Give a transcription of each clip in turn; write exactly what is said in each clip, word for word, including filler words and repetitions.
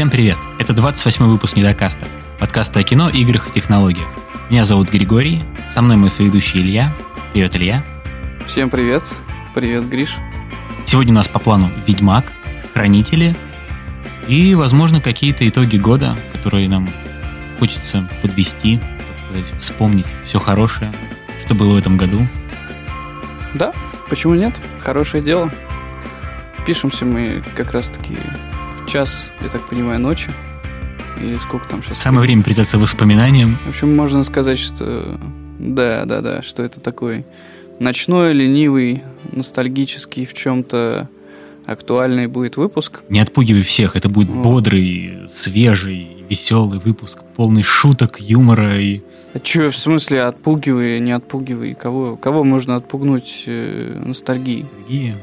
Всем привет! Это двадцать восьмой выпуск «Недокаста», подкаста о кино, играх и технологиях. Меня зовут Григорий, со мной мой соведущий Илья. Привет, Илья. Всем привет. Привет, Гриш. Сегодня у нас по плану «Ведьмак», «Хранители» и, возможно, какие-то итоги года, которые нам хочется подвести, так сказать, вспомнить все хорошее, что было в этом году. Да, почему нет? Хорошее дело. Пишемся мы как раз-таки в час, я так понимаю, ночи. Или сколько там сейчас? Самое время придется воспоминаниям. В общем, можно сказать, что... Да, да, да, что это такой ночной, ленивый, ностальгический, в чем-то актуальный будет выпуск. Не отпугивай всех, это будет вот. Бодрый, свежий, веселый выпуск, полный шуток, юмора и... А че, в смысле, отпугивай, не отпугивай? Кого, кого можно отпугнуть э, ностальгией? Ностальгия?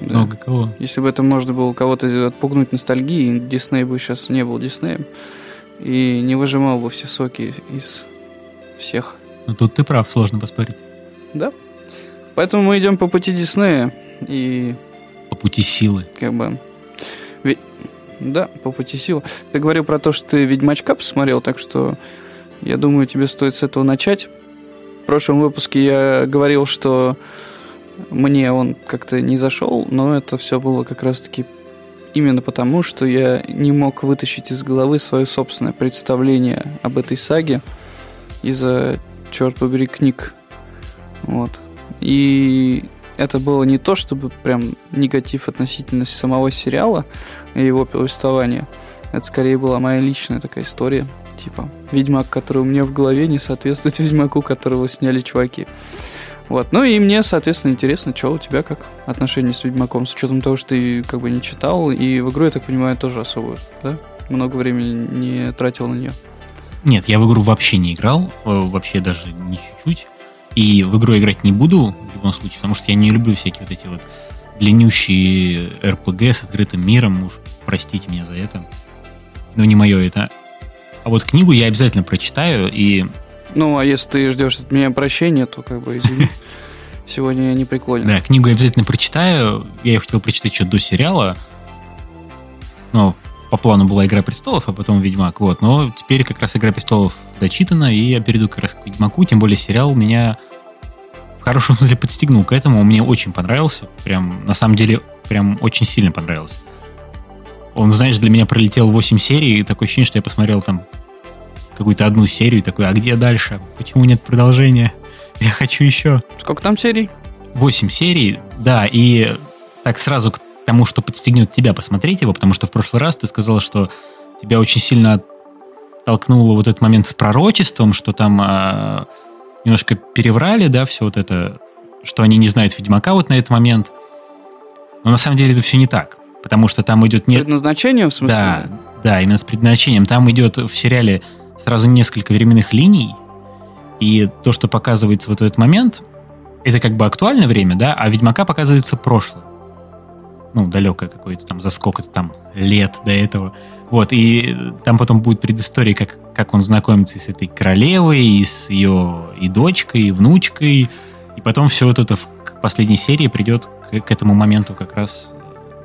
Да. Много кого. Если бы это можно было кого-то отпугнуть ностальгией, Дисней бы сейчас не был Диснеем и не выжимал бы все соки из всех. Ну тут ты прав, сложно поспорить. Да. Поэтому мы идем по пути Диснея и... По пути силы. Как бы... Ведь... Да, по пути сил. Ты говорил про то, что ты «Ведьмачка» посмотрел, так что я думаю, тебе стоит с этого начать. В прошлом выпуске я говорил, что мне он как-то не зашел, но это все было как раз-таки именно потому, что я не мог вытащить из головы свое собственное представление об этой саге из-за, черт побери, книг. Вот. И... Это было не то, чтобы прям негатив относительно самого сериала и его повествования. Это скорее была моя личная такая история. Типа «Ведьмак», который у меня в голове, не соответствует «Ведьмаку», которого сняли чуваки. Вот. Ну и мне, соответственно, интересно, что у тебя как отношение с «Ведьмаком», с учетом того, что ты как бы не читал, и в игру, я так понимаю, тоже особо, да? Много времени не тратил на нее. Нет, я в игру вообще не играл, вообще даже не чуть-чуть. И в игру играть не буду, в любом случае, потому что я не люблю всякие вот эти вот длиннющие эр пи джи с открытым миром, уж простите меня за это. Ну, не мое это. А вот книгу я обязательно прочитаю, и... Ну, а если ты ждешь от меня прощения, то, как бы, извини, сегодня я не преклонен. Да, книгу я обязательно прочитаю, я ее хотел прочитать еще до сериала, но по плану была «Игра престолов», а потом «Ведьмак». Вот. Но теперь как раз «Игра престолов» дочитана, и я перейду как раз к «Ведьмаку». Тем более сериал меня в хорошем смысле подстегнул к этому. Он мне очень понравился. Прям, на самом деле, прям очень сильно понравился. Он, знаешь, для меня пролетел восемь серий, и такое ощущение, что я посмотрел там какую-то одну серию, такой, а где дальше? Почему нет продолжения? Я хочу еще. Сколько там серий? восемь серий, да, и так сразу к тому, что подстегнет тебя посмотреть его, потому что в прошлый раз ты сказал, что тебя очень сильно толкнуло вот этот момент с пророчеством, что там э, немножко переврали, да, все вот это, что они не знают Ведьмака вот на этот момент. Но на самом деле это все не так, потому что там идет... Нет... Предназначение, в смысле? Да, да, именно с предназначением. Там идет в сериале сразу несколько временных линий, и то, что показывается вот в этот момент, это как бы актуальное время, да, а Ведьмака показывается прошлое. Ну, далекое какое-то там, за сколько-то там лет до этого. Вот, и там потом будет предыстория, как, как он знакомится с этой королевой, и с ее и дочкой, и внучкой. И потом все вот это в последней серии придет к, к этому моменту как раз,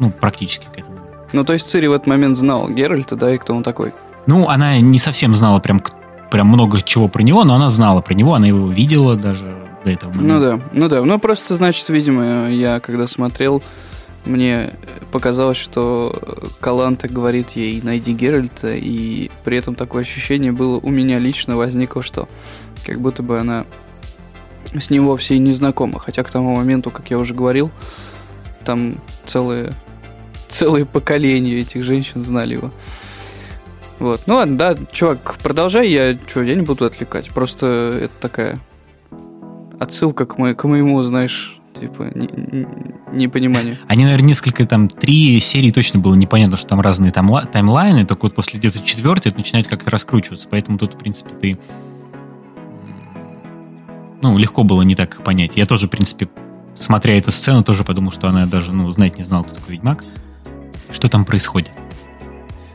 ну, практически к этому. Ну, то есть Цири в этот момент знала Геральта, да, и кто он такой? Ну, она не совсем знала прям, прям много чего про него, но она знала про него, она его видела даже до этого момента. Ну да, ну да, ну просто, значит, видимо, я когда смотрел... Мне показалось, что Каланта говорит ей «найди Геральта», и при этом такое ощущение было у меня лично возникло, что как будто бы она с ним вовсе и не знакома. Хотя к тому моменту, как я уже говорил, там целые, целые поколения этих женщин знали его. Вот. Ну ладно, да, чувак, продолжай, я, чё, я не буду отвлекать. Просто это такая отсылка к, мо- к моему, знаешь... типа непонимание. Они, наверное, несколько там, три серии точно было непонятно, что там разные таймла- таймлайны, только вот после где-то четвертой это начинает как-то раскручиваться, поэтому тут, в принципе, ты... Ну, легко было не так понять. Я тоже, в принципе, смотря эту сцену, тоже подумал, что она даже, ну, знать не знала, кто такой Ведьмак, что там происходит.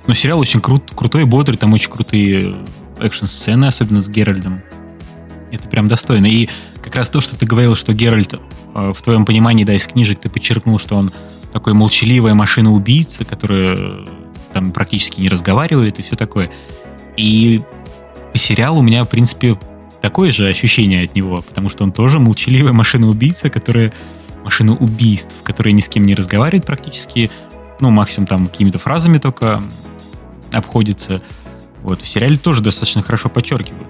Но сериал очень крут, крутой, бодрый, там очень крутые экшн-сцены, особенно с Геральдом. Это прям достойно. И как раз то, что ты говорил, что Геральт, в твоем понимании, да, из книжек ты подчеркнул, что он такой молчаливая машина-убийца, которая там практически не разговаривает и все такое. И сериал у меня, в принципе, такое же ощущение от него, потому что он тоже молчаливая машина-убийца, которая... Машина убийств, которая ни с кем не разговаривает практически, ну, максимум там какими-то фразами только обходится. Вот, в сериале тоже достаточно хорошо подчеркивают.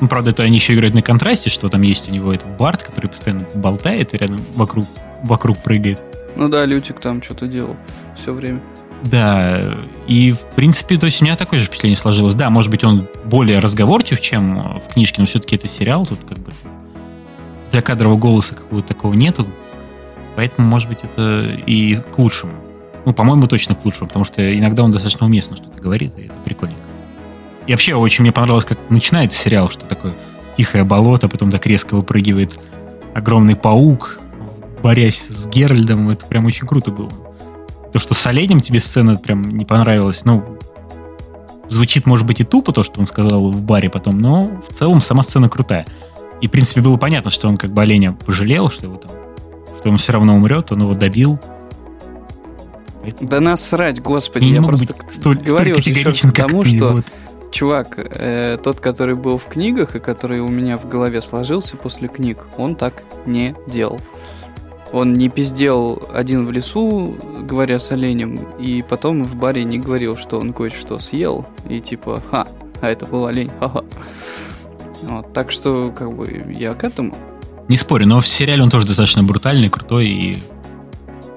Ну, правда, это они еще играют на контрасте, что там есть у него этот Барт, который постоянно болтает и рядом вокруг, вокруг прыгает. Ну да, Лютик там что-то делал все время. Да, и в принципе, то есть у меня такое же впечатление сложилось. Да, может быть, он более разговорчив, чем в книжке, но все-таки это сериал, тут как бы для кадрового голоса какого-то такого нету. Поэтому, может быть, это и к лучшему. Ну, по-моему, точно к лучшему, потому что иногда он достаточно уместно что-то говорит, и это прикольненько. И вообще, очень мне понравилось, как начинается сериал, что такое тихое болото, потом так резко выпрыгивает огромный паук, борясь с Геральдом. Это прям очень круто было. То, что с оленем тебе сцена прям не понравилась, ну, звучит, может быть, и тупо то, что он сказал в баре потом, но в целом сама сцена крутая. И, в принципе, было понятно, что он как бы оленя пожалел, что его там что он все равно умрет, он его добил. Поэтому... Да насрать, господи, я, я просто столь, говорил столь еще к тому, ты, что вот. Чувак, э, тот, который был в книгах и который у меня в голове сложился после книг, он так не делал. Он не пиздел один в лесу, говоря с оленем, и потом в баре не говорил, что он кое-что съел, и типа, ха, а это был олень, ха-ха. Вот, так что, как бы, я к этому... Не спорю, но в сериале он тоже достаточно брутальный, крутой и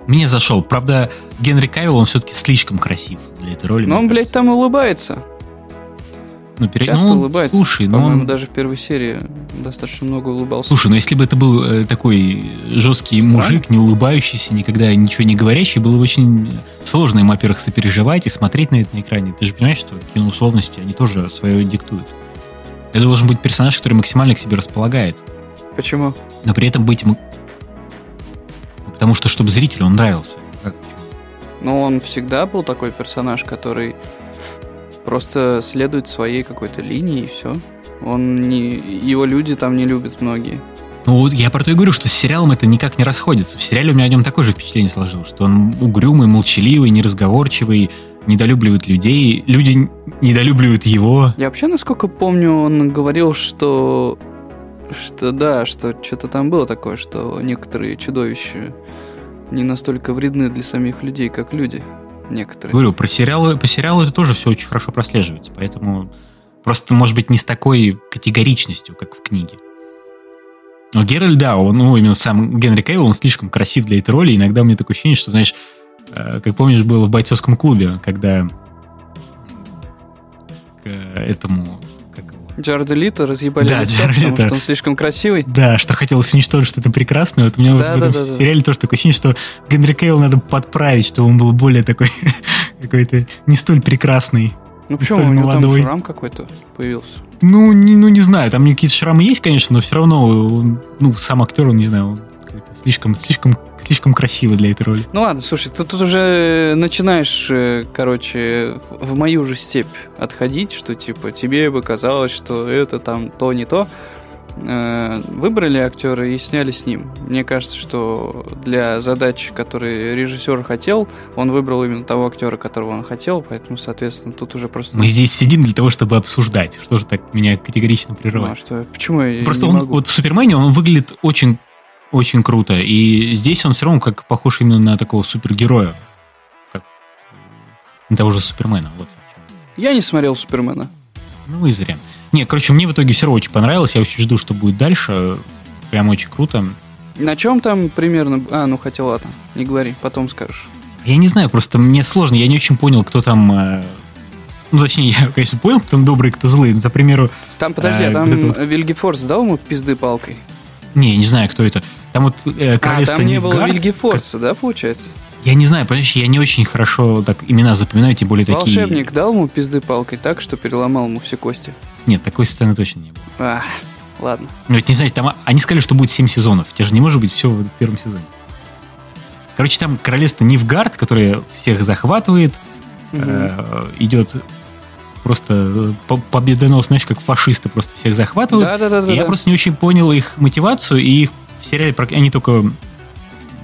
мне зашел. Правда, Генри Кавилл, он все-таки слишком красив для этой роли. Но он, блядь, там улыбается. Ну, пере... Часто ну, улыбается. Слушай, но он даже в первой серии достаточно много улыбался. Слушай, но если бы это был э, такой жесткий Странный. мужик, не улыбающийся, никогда ничего не говорящий, было бы очень сложно ему, во-первых, сопереживать и смотреть на это на экране. Ты же понимаешь, что киноусловности, они тоже свое диктуют. Это должен быть персонаж, который максимально к себе располагает. Почему? Но при этом быть... Потому что, чтобы зрителю он нравился. Как? Ну, он всегда был такой персонаж, который просто следует своей какой-то линии, и все. Он не... Его люди там не любят многие. Ну, вот я про то и говорю, что с сериалом это никак не расходится. В сериале у меня о нем такое же впечатление сложилось, что он угрюмый, молчаливый, неразговорчивый, недолюбливает людей, люди недолюбливают его. Я вообще, насколько помню, он говорил, что... Что да, что что-то там было такое, что некоторые чудовища не настолько вредны для самих людей, как люди некоторые. Говорю, про сериалы, по сериалу это тоже все очень хорошо прослеживается, поэтому просто, может быть, не с такой категоричностью, как в книге. Но Геральт, да, он, ну, именно сам Генри Кавилл, он слишком красив для этой роли, иногда у меня такое ощущение, что, знаешь, как помнишь, было в бойцовском клубе, когда к этому... Джареда Лето разъебали да, лицо, Джар-Лито. Потому что он слишком красивый. Да, что хотелось уничтожить что-то прекрасное. Вот у меня да, вот в этом да, да, сериале да. тоже такое ощущение, что Генри Кавилла надо подправить, чтобы он был более такой какой-то не столь прекрасный. Ну почему? У него молодой. Там шрам какой-то появился. Ну не, ну, не знаю, там какие-то шрамы есть, конечно, но все равно он, ну, сам актер, он, не знаю, он слишком, слишком, слишком красивый для этой роли. Ну ладно, слушай, ты тут уже начинаешь, короче, в мою же степь отходить, что типа тебе бы казалось, что это там то не то. Выбрали актера и сняли с ним. Мне кажется, что для задач, которые режиссер хотел, он выбрал именно того актера, которого он хотел, поэтому, соответственно, тут уже просто... Мы здесь сидим для того, чтобы обсуждать. Что же так меня категорично прерывает? Ну, а что? Почему я Просто он, могу? Вот в «Супермене» он выглядит очень... Очень круто. И здесь он все равно как похож именно на такого супергероя. Как на того же Супермена. Вот. Я не смотрел Супермена. Ну и зря. Не, короче, мне в итоге все равно очень понравилось. Я очень жду, что будет дальше. Прям очень круто. На чем там примерно... А, ну хотя ладно. Не говори, потом скажешь. Я не знаю, просто мне сложно. Я не очень понял, кто там... Ну, точнее, я, конечно, понял, кто там добрый, кто злый. Но, к примеру... Там, подожди, а, там вот вот... Вильгефорс дал ему пизды палкой? Не, не знаю, кто это. Там вот э, королевство Нильфгард... А, там не было Вильгефорца, да, получается? Я не знаю, понимаешь, я не очень хорошо так имена запоминаю, тем более Волшебник такие... Волшебник дал ему пизды палкой так, что переломал ему все кости? Нет, такой сцены точно не было. А, ладно. Ну, это не знаете, там они сказали, что будет семь сезонов. Тебе же не может быть все в первом сезоне. Короче, там королевство Нильфгард, которое всех захватывает, угу. э, идет... Просто победонос, знаешь, как фашисты просто всех захватывают. Да, да, да, да, я да. просто не очень понял их мотивацию, и их в сериале они только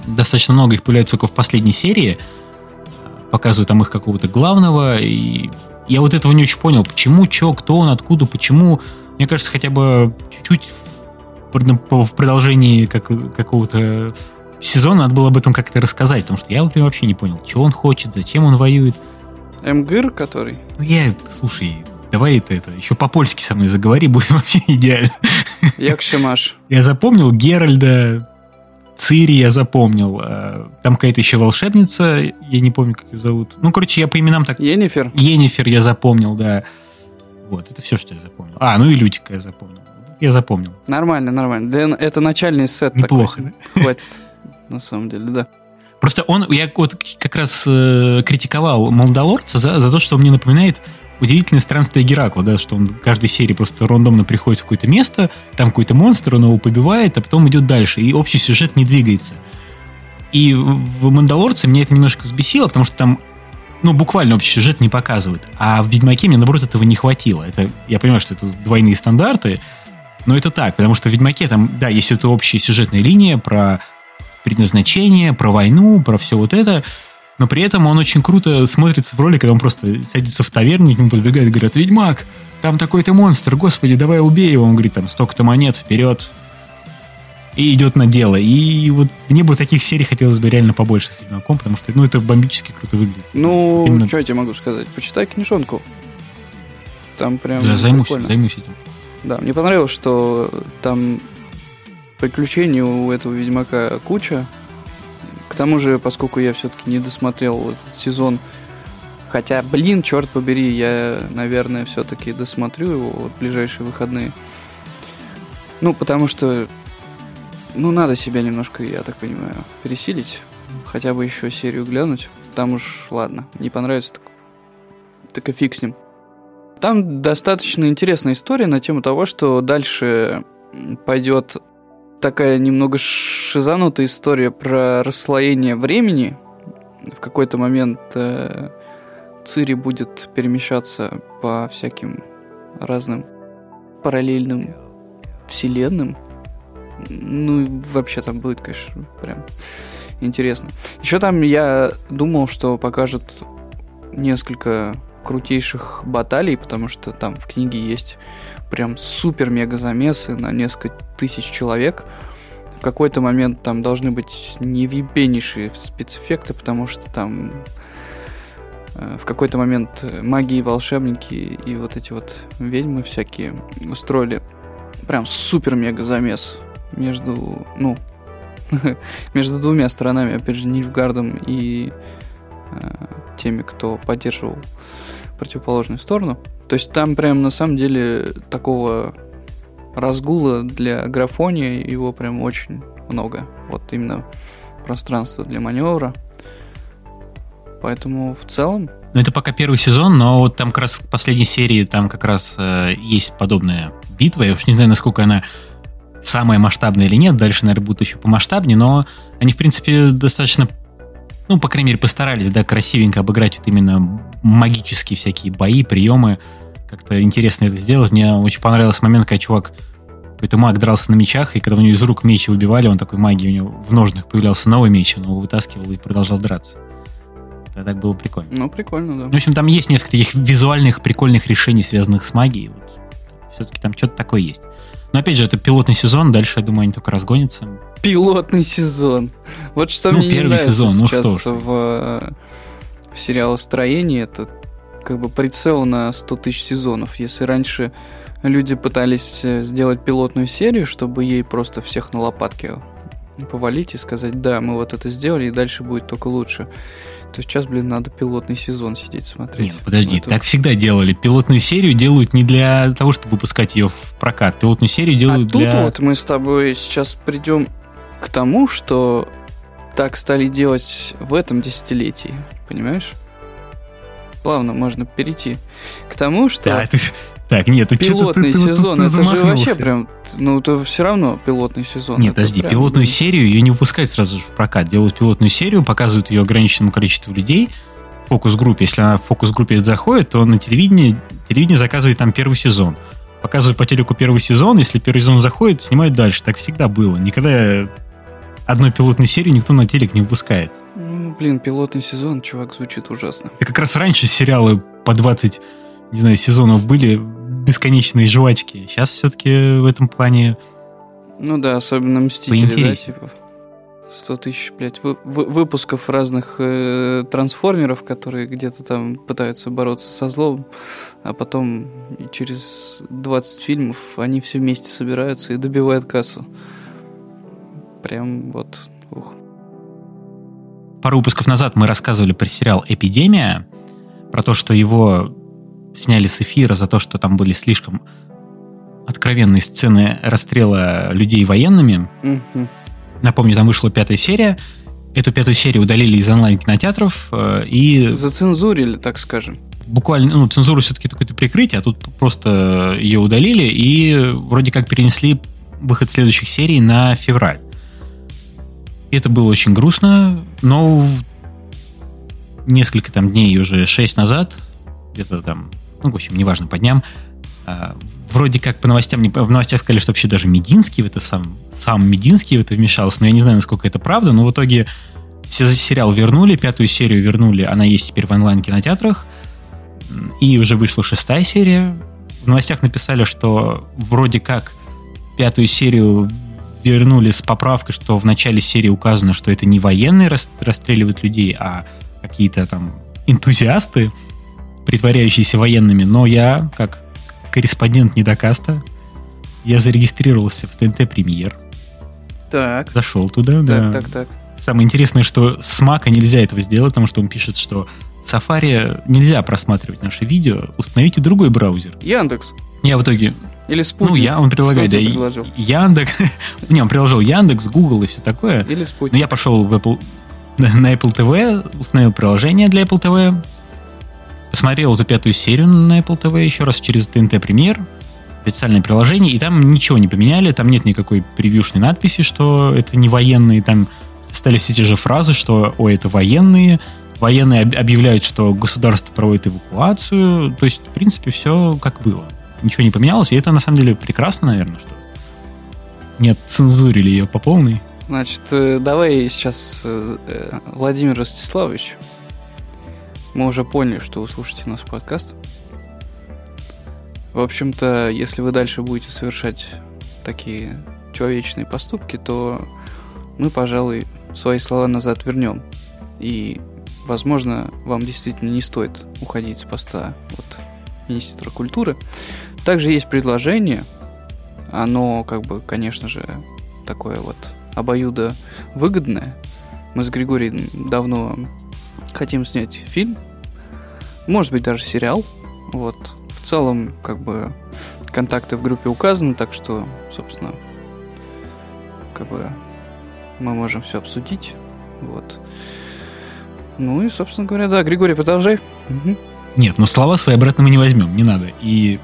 достаточно много их появляются только в последней серии. показывают там их какого-то главного, и я вот этого не очень понял, почему, что, кто он, откуда, почему. Мне кажется, хотя бы чуть-чуть в продолжении какого-то сезона надо было об этом как-то рассказать, потому что я вообще не понял, чего он хочет, зачем он воюет. МГИР, который? Ну, я, слушай, давай это, это еще по-польски со мной заговори, будет вообще идеально. Якшимаш. Я запомнил Геральда, Цири я запомнил. Там какая-то еще волшебница, я не помню, как ее зовут. Ну, короче, я по именам так... Йеннифер? Йеннифер я запомнил, да. Вот, это все, что я запомнил. А, ну и Лютика я запомнил. Я запомнил. Нормально, нормально. Для... Это начальный сет. Неплохо, такой. Да? Хватит, на самом деле, да. Просто он, я вот как раз э, критиковал Мандалорца за, за то, что он мне напоминает удивительное странствие Геракла, да, что он в каждой серии просто рандомно приходит в какое-то место, там какой-то монстр, он его побивает, а потом идет дальше, и общий сюжет не двигается. И в Мандалорце меня это немножко взбесило, потому что там, ну, буквально общий сюжет не показывают, а в Ведьмаке мне, наоборот, этого не хватило. Это, я понимаю, что это двойные стандарты, но это так, потому что в Ведьмаке там, да, есть эта общая сюжетная линия про предназначение, про войну, про все вот это, но при этом он очень круто смотрится в роли, когда он просто садится в таверне, к нему подбегает и говорит: «Ведьмак, там такой-то монстр, господи, давай убей его». Он говорит: там столько-то монет, вперед. И идет на дело. И вот мне бы таких серий хотелось бы реально побольше с Ведьмаком, потому что, ну, это бомбически круто выглядит. Ну, именно... что я тебе могу сказать? Почитай книжонку. Там прям... Да, займусь, займусь этим. Да, мне понравилось, что там... Приключений у этого Ведьмака куча. К тому же, поскольку я все-таки не досмотрел этот сезон, хотя, блин, черт побери, я, наверное, все-таки досмотрю его в ближайшие выходные. Ну, потому что, ну, надо себя немножко, я так понимаю, пересилить. Хотя бы еще серию глянуть. Там уж, ладно, не понравится, так, так и фиг с ним. Там достаточно интересная история на тему того, что дальше пойдет... такая немного шизанутая история про расслоение времени. В какой-то момент э, Цири будет перемещаться по всяким разным параллельным вселенным. Ну и вообще там будет, конечно, прям интересно. Еще там я думал, что покажут несколько крутейших баталий, потому что там в книге есть прям супер-мега замесы на несколько тысяч человек. В какой-то момент там должны быть невъебеннейшие спецэффекты, потому что там э, в какой-то момент маги и волшебники и вот эти вот ведьмы всякие устроили прям супер-мега замес между, ну, между двумя сторонами, опять же, Нильфгардом и э, теми, кто поддерживал противоположную сторону. То есть там прям на самом деле такого разгула для графония его прям очень много. Вот именно пространство для маневра. Поэтому в целом... Ну это пока первый сезон, но вот там как раз в последней серии там как раз э, есть подобная битва. Я уж не знаю, насколько она самая масштабная или нет. Дальше, наверное, будут еще помасштабнее, но они, в принципе, достаточно... Ну, по крайней мере, постарались, да, красивенько обыграть вот именно магические всякие бои, приемы. Как-то интересно это сделать. Мне очень понравился момент, когда чувак, какой-то маг дрался на мечах, и когда у него из рук мечи выбивали, он такой магией, у него в ножнах появлялся новый меч, он его вытаскивал и продолжал драться. Это так было прикольно. Ну, прикольно, да. В общем, там есть несколько таких визуальных, прикольных решений, связанных с магией. Вот. Все-таки там что-то такое есть. Но, опять же, это пилотный сезон, дальше, я думаю, они только разгонятся. Пилотный сезон. Вот что ну, мне не нравится сезон, сейчас ну, в, в сериалостроении, это как бы прицел на сто тысяч сезонов. Если раньше люди пытались сделать пилотную серию, чтобы ей просто всех на лопатки повалить и сказать: да, мы вот это сделали, и дальше будет только лучше. То сейчас, блин, надо пилотный сезон сидеть смотреть. Нет, подожди, эту... так всегда делали. Пилотную серию делают не для того, чтобы выпускать ее в прокат. Пилотную серию делают а для... А тут вот мы с тобой сейчас придем к тому, что так стали делать в этом десятилетии. Понимаешь? Плавно можно перейти к тому, что... Да, ты... Так, нет, ты пилотный что-то, ты, сезон, ты, ты, ты это же вообще прям... Ну, это все равно пилотный сезон. Нет, подожди, прям... пилотную серию ее не выпускают сразу же в прокат. Делают пилотную серию, показывают ее ограниченному количеству людей в фокус-группе. Если она в фокус-группе заходит, то на телевидении, телевидение заказывает там первый сезон. Показывают по телеку первый сезон, если первый сезон заходит, снимают дальше. Так всегда было. Никогда одной пилотной серии никто на телек не выпускает. Ну, Блин, пилотный сезон, чувак, звучит ужасно. Это как раз раньше сериалы по двадцать, не знаю, сезонов были, бесконечные жвачки. Сейчас все-таки в этом плане... Ну да, особенно «Мстители», да, типа... сто тысяч, блядь, вы, вы, выпусков разных э, трансформеров, которые где-то там пытаются бороться со злом, а потом через двадцать фильмов они все вместе собираются и добивают кассу. Прям вот. Ух. Пару выпусков назад мы рассказывали про сериал «Эпидемия», про то, что его сняли с эфира за то, что там были слишком откровенные сцены расстрела людей военными. Угу. Напомню, там вышла пятая серия. Эту пятую серию удалили из онлайн-кинотеатров и... Зацензурили, так скажем. Буквально, ну, цензуру все-таки какое-то прикрытие, а тут просто ее удалили и вроде как перенесли выход следующих серий на февраль. Это было очень грустно, но несколько там дней, уже шесть назад, где-то там, ну, в общем, неважно, по дням, вроде как по новостям, в новостях сказали, что вообще даже Мединский в это сам, сам Мединский в это вмешался, но я не знаю, насколько это правда, но в итоге сериал вернули, пятую серию вернули, она есть теперь в онлайн-кинотеатрах, и уже вышла шестая серия. В новостях написали, что вроде как пятую серию вернули с поправкой, что в начале серии указано, что это не военные расстреливают людей, а какие-то там энтузиасты, притворяющиеся военными, но я, как корреспондент Недокаста, я зарегистрировался в ТНТ Премьер. Так. Зашел туда, так, да. Так, так, так. Самое интересное, что с Мака нельзя этого сделать, потому что он пишет, что в Safari нельзя просматривать наши видео. Установите другой браузер. Яндекс. Я в итоге... Или Спутник. Ну, я, он предлагает, да, Яндекс. Не, он приложил Яндекс, Google и все такое. Или Спутник. Но я пошел в Apple, на Apple ти ви, установил приложение для Apple ти ви, посмотрел эту пятую серию на Apple ти ви еще раз через ТНТ Премьер, специальное приложение, и там ничего не поменяли, там нет никакой превьюшной надписи, что это не военные, там стали все те же фразы, что «Ой, это военные», военные объявляют, что государство проводит эвакуацию, то есть, в принципе, все как было. Ничего не поменялось, и это, на самом деле, прекрасно, наверное, что не отцензурили ее по полной. Значит, давай сейчас Владимир Ростиславович. Мы уже поняли, что вы слушаете наш подкаст. В общем-то, если вы дальше будете совершать такие человечные поступки, то мы, пожалуй, свои слова назад вернем. И, возможно, вам действительно не стоит уходить с поста от министра культуры. Также есть предложение. Оно, как бы, конечно же, такое вот обоюдовыгодное. Мы с Григорием давно... хотим снять фильм, может быть, даже сериал. Вот. В целом, как бы, контакты в группе указаны, так что, собственно, как бы, мы можем все обсудить. Вот. Ну и, собственно говоря, да, Григорий, продолжай. Угу. Нет, но слова свои обратно мы не возьмем, не надо. И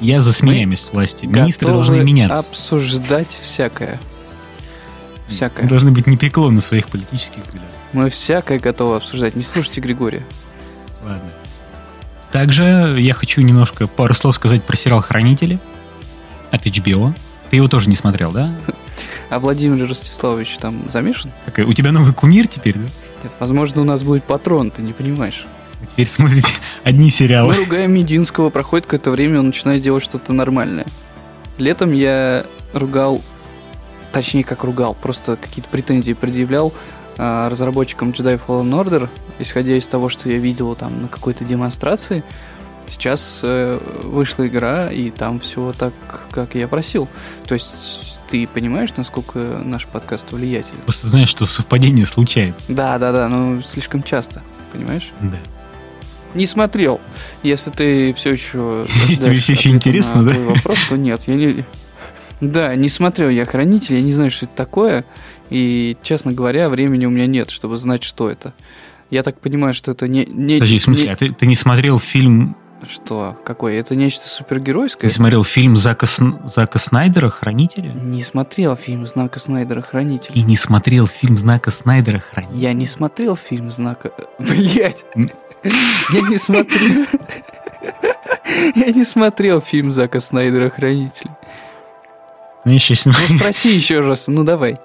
я за сменяемость власти. Министры должны меняться. Обсуждать всякое. Всякое. Мы должны быть непреклонны в своих политических взглядах. Мы всякое готовы обсуждать. Не слушайте Григория. Ладно. Также я хочу немножко пару слов сказать про сериал «Хранители» от эйч би о. Ты его тоже не смотрел, да? А Владимир Ростиславович там замешан? Какая? У тебя новый кумир теперь, да? Нет, возможно, у нас будет патрон, ты не понимаешь. Вы теперь смотрите одни сериалы. Мы ругаем Мединского, проходит какое-то время, он начинает делать что-то нормальное. Летом я ругал, точнее, как ругал, просто какие-то претензии предъявлял разработчикам Jedi Fallen Order, исходя из того, что я видел там на какой-то демонстрации. Сейчас э, вышла игра, и там все так, как я просил. То есть ты понимаешь, насколько наш подкаст влиятелен? Просто знаешь, что совпадение случается. Да, да, да, ну слишком часто, понимаешь? Да. Не смотрел. Если ты все еще... Если тебе все еще интересно, да? Вопрос, то нет, я не... Да, не смотрел я «Хранитель», я не знаю, что это такое, и, честно говоря, времени у меня нет, чтобы знать, что это. Я так понимаю, что это не... не Подожди, в смысле, не... а ты, ты не смотрел фильм... Что? Какой? Это нечто супергеройское? Не смотрел фильм Зака, Зака Снайдера «Хранители»? Не смотрел фильм Зака Снайдера «Хранители». И не смотрел фильм Зака Снайдера «Хранители». Я не смотрел фильм Зака... Блять! Я не смотрел... Я не смотрел фильм Зака Снайдера «Хранители». Ну, спроси еще раз, ну давай.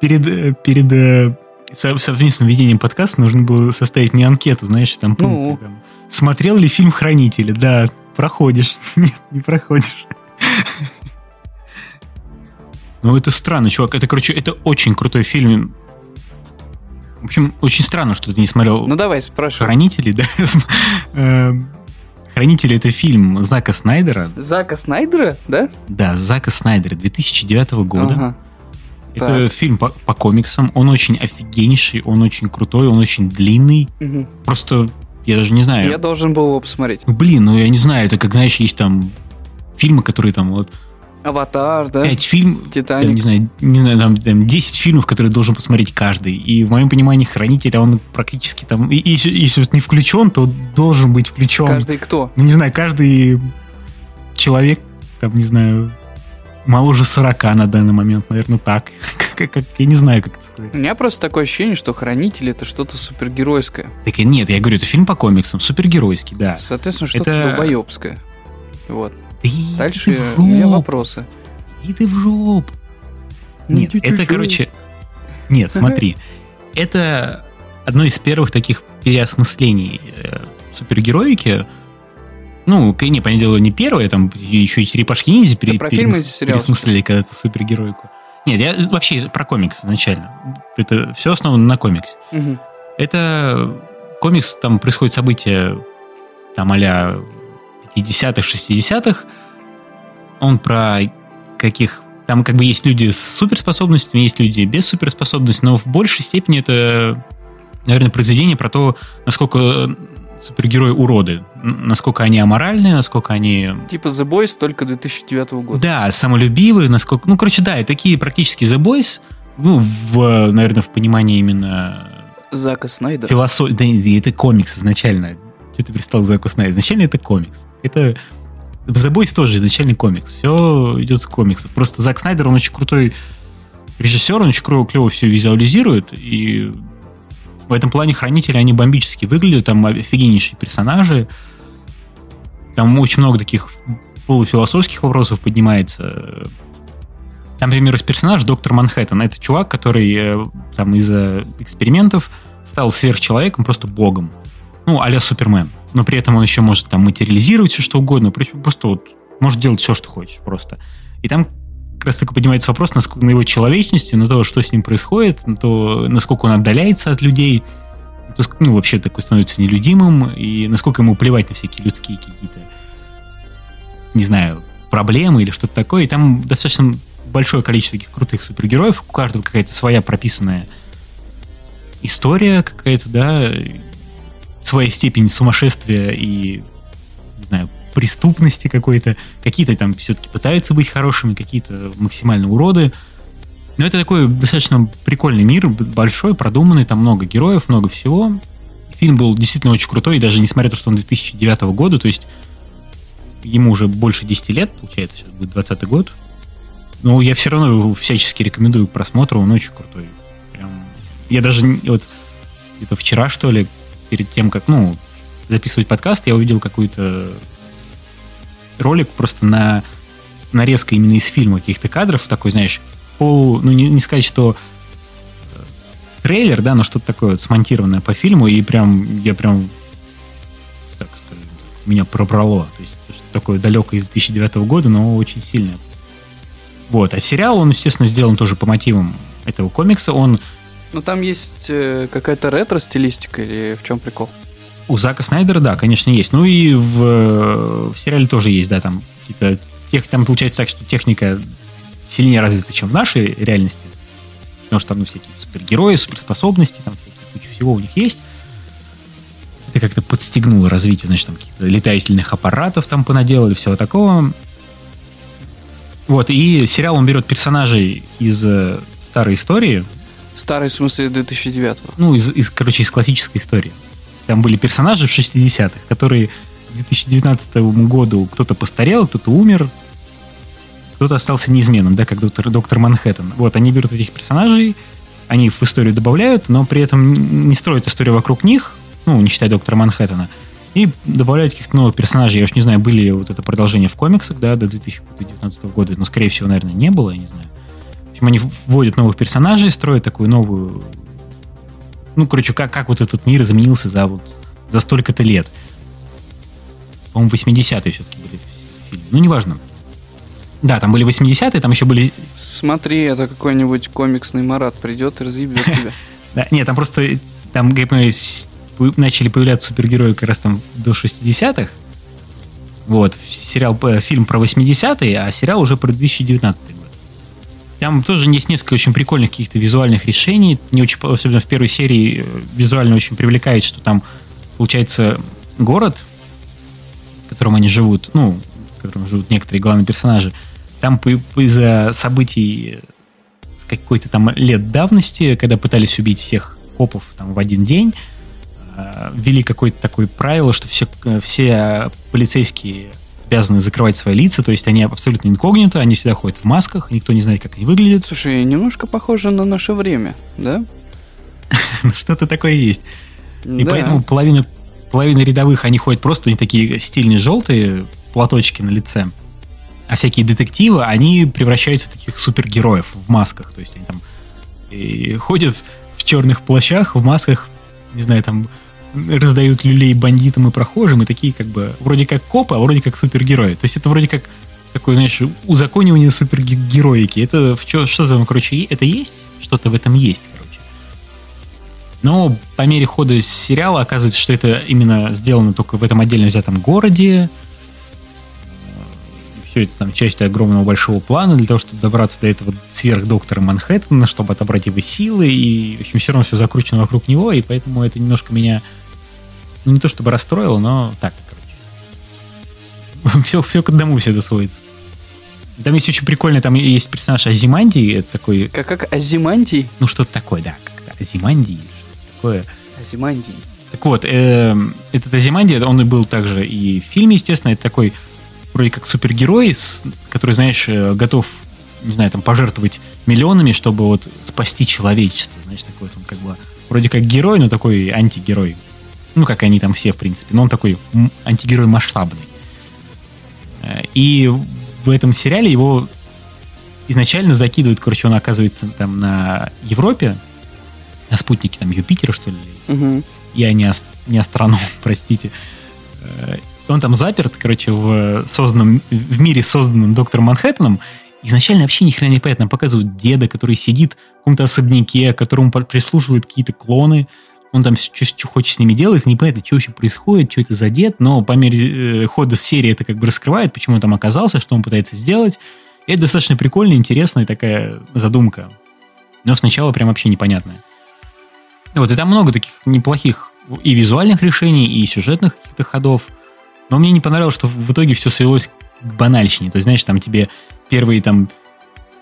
Перед, перед совместным ведением подкаста нужно было составить мне анкету, знаешь, там пункты. Ну. Там, смотрел ли фильм «Хранители»? Да, проходишь. Нет, не проходишь. Ну, это странно, чувак. Это, короче, это очень крутой фильм. В общем, очень странно, что ты не смотрел. Ну, давай, спрашивай. «Хранители», да? «Хранители» — это фильм Зака Снайдера. Зака Снайдера, да? Да, Зака Снайдера, две тысячи девятого года. Ага. Это так. Фильм по, по комиксам. Он очень офигеннейший, он очень крутой, он очень длинный. Угу. Просто, я даже не знаю... Я должен был его посмотреть. Блин, ну я не знаю, это как, знаешь, есть там фильмы, которые там вот... «Аватар», да? Пять фильмов. «Титаник». Там, не знаю, не знаю там, там десять фильмов, которые должен посмотреть каждый. И в моем понимании «Хранитель», он практически там... И, и, если, если вот не включен, то должен быть включен. Каждый кто? Ну, не знаю, каждый человек, там, не знаю... Моложе сорока на данный момент, наверное, так. Как, как, я не знаю, как это сказать. У меня просто такое ощущение, что «Хранители» — это что-то супергеройское. Так нет, я говорю, это фильм по комиксам, супергеройский, да. Соответственно, что-то это... долбоебское. Вот. Да дальше ты в у меня вопросы. Иди ты в жоп. Нет, нет это, короче... Нет, смотри. Это одно из первых таких переосмыслений супергероики. Ну, не, понятное дело, не первое, там еще и «Черепашки-ниндзя» пере- пере- перес- пересмыслили когда-то супергероику. Нет, я вообще про комикс изначально. Это все основано на комиксе. Угу. Это комикс, там происходит события там, а-ля пятидесятых, шестидесятых. Он про каких... Там как бы есть люди с суперспособностями, есть люди без суперспособностей, но в большей степени это, наверное, произведение про то, насколько... супергерои уроды. Насколько они аморальные, насколько они... Типа The Boys, только две тысячи девятого года. Да, самолюбивые, насколько... Ну, короче, да, и такие практически The Boys, ну, в, наверное, в понимании именно... Зака Снайдера. Философ... Да, это комикс изначально. Что ты пристал к Заку Снайдеру? Изначально это комикс. Это... The Boys тоже изначально комикс. Все идет с комиксов. Просто Зак Снайдер, он очень крутой режиссер, он очень клево все визуализирует, и... В этом плане «Хранители», они бомбически выглядят, там офигеннейшие персонажи, там очень много таких полуфилософских вопросов поднимается. Там, например, есть персонаж доктор Манхэттен, это чувак, который там из-за экспериментов стал сверхчеловеком, просто богом, ну, а-ля Супермен, но при этом он еще может там материализировать все, что угодно, просто вот может делать все, что хочешь просто. И там как раз только поднимается вопрос на, на его человечности, на то, что с ним происходит, на то, насколько он отдаляется от людей, то, ну, вообще такой становится нелюдимым, и насколько ему плевать на всякие людские какие-то, не знаю, проблемы или что-то такое. И там достаточно большое количество таких крутых супергероев, у каждого какая-то своя прописанная история какая-то, да, своя степень сумасшествия и, не знаю, преступности какой-то. Какие-то там все-таки пытаются быть хорошими, какие-то максимально уроды. Но это такой достаточно прикольный мир, большой, продуманный, там много героев, много всего. Фильм был действительно очень крутой, и даже несмотря на то, что он две тысячи девятого года, то есть ему уже больше десяти лет, получается, сейчас будет двадцатый год. Но я все равно его всячески рекомендую к просмотру, он очень крутой. Прям... Я даже вот где-то вчера, что ли, перед тем, как, ну, записывать подкаст, я увидел какую-то ролик просто на нарезка именно из фильма каких-то кадров, такой, знаешь, полу... Ну, не, не сказать, что трейлер, да, но что-то такое вот смонтированное по фильму, и прям, я прям, так скажем, меня пробрало. То есть, что-то такое далекое из две тысячи девятого года, но очень сильное. Вот. А сериал, он, естественно, сделан тоже по мотивам этого комикса. Он... Ну, там есть какая-то ретро-стилистика или в чем прикол? У Зака Снайдера, да, конечно, есть. Ну и в, в сериале тоже есть, да, там какие-то... Тех, там получается так, что техника сильнее развита, чем в нашей реальности. Потому что там ну, всякие супергерои, суперспособности, там всякие, куча всего у них есть. Это как-то подстегнуло развитие, значит, там каких-то летательных аппаратов там понаделали, всего такого. Вот, и сериал, он берет персонажей из э, старой истории. В старой, в смысле, две тысячи девятого? Ну, из, из, короче, из классической истории. Там были персонажи в шестидесятых, которые к две тысячи девятнадцатому году кто-то постарел, кто-то умер, кто-то остался неизменным, да, как доктор, доктор Манхэттен. Вот, они берут этих персонажей, они их в историю добавляют, но при этом не строят историю вокруг них, ну, не считая доктора Манхэттена, и добавляют каких-то новых персонажей. Я уж не знаю, были ли вот это продолжение в комиксах, да, до две тысячи девятнадцатого года, но, скорее всего, наверное, не было, я не знаю. В общем, они вводят новых персонажей, строят такую новую Ну, короче, как, как вот этот мир изменился за, вот, за столько-то лет. По-моему, восьмидесятые все-таки были. Ну, неважно. Да, там были восьмидесятые, там еще были... Смотри, это какой-нибудь комиксный Марат придет и разъебет тебя. Да, нет, там просто... Там, как я понимаю, начали появляться супергерои как раз там до шестидесятых. Вот. Сериал, фильм про восьмидесятые, а сериал уже про две тысячи девятнадцатый год. Там тоже есть несколько очень прикольных каких-то визуальных решений. Мне очень, особенно в первой серии, визуально очень привлекает, что там, получается, город, в котором они живут, ну, в котором живут некоторые главные персонажи, там из-за событий какой-то там лет давности, когда пытались убить всех копов там в один день, ввели какое-то такое правило, что все, все полицейские обязаны закрывать свои лица, то есть они абсолютно инкогнито, они всегда ходят в масках, никто не знает, как они выглядят. Слушай, немножко похоже на наше время, да? Что-то такое есть. И поэтому половина рядовых, они ходят просто, они такие стильные желтые платочки на лице, а всякие детективы, они превращаются в таких супергероев в масках, то есть они там ходят в черных плащах, в масках, не знаю, там раздают люлей бандитам и прохожим, и такие как бы вроде как копы, а вроде как супергерои. То есть это вроде как такое, знаешь, узаконивание супергероики. Это в чё, что за, короче, это есть? Что-то в этом есть, короче. Но по мере хода сериала оказывается, что это именно сделано только в этом отдельно взятом городе. Все это там часть огромного большого плана для того, чтобы добраться до этого сверхдоктора Манхэттена, чтобы отобрать его силы, и, в общем, все равно все закручено вокруг него, и поэтому это немножко меня, ну, не то чтобы расстроило, но так, короче. Все, все к одному все это сводится. Там есть очень прикольный, там есть персонаж Азимандий, это такой... Как, как Азимандий? Ну, что-то такое, да, как Азимандий, что-то такое. Азимандий. Так вот, э, этот Азимандий, он и был также и в фильме, естественно, это такой... вроде как супергерой, который, знаешь, готов, не знаю, там, пожертвовать миллионами, чтобы вот спасти человечество. Знаешь, такой он как бы вроде как герой, но такой антигерой. Ну, как они там все, в принципе. Но он такой антигерой масштабный. И в этом сериале его изначально закидывают, короче, он оказывается там на Европе, на спутнике там Юпитера, что ли. Угу. Я не, ас- не астроном, простите. Он там заперт, короче, в, созданном, в мире, созданном доктором Манхэттеном. Изначально вообще ни хрена не понятно. Показывают деда, который сидит в каком-то особняке, которому прислуживают какие-то клоны. Он там что, что хочет с ними делать. Непонятно, что вообще происходит, что это за дед. Но по мере э, хода серии это как бы раскрывает, почему он там оказался, что он пытается сделать. И это достаточно прикольная, интересная такая задумка. Но сначала прям вообще непонятная. Вот, и там много таких неплохих и визуальных решений, и сюжетных каких-то ходов. Но мне не понравилось, что в итоге все свелось к банальщине. То есть, знаешь, там тебе первые там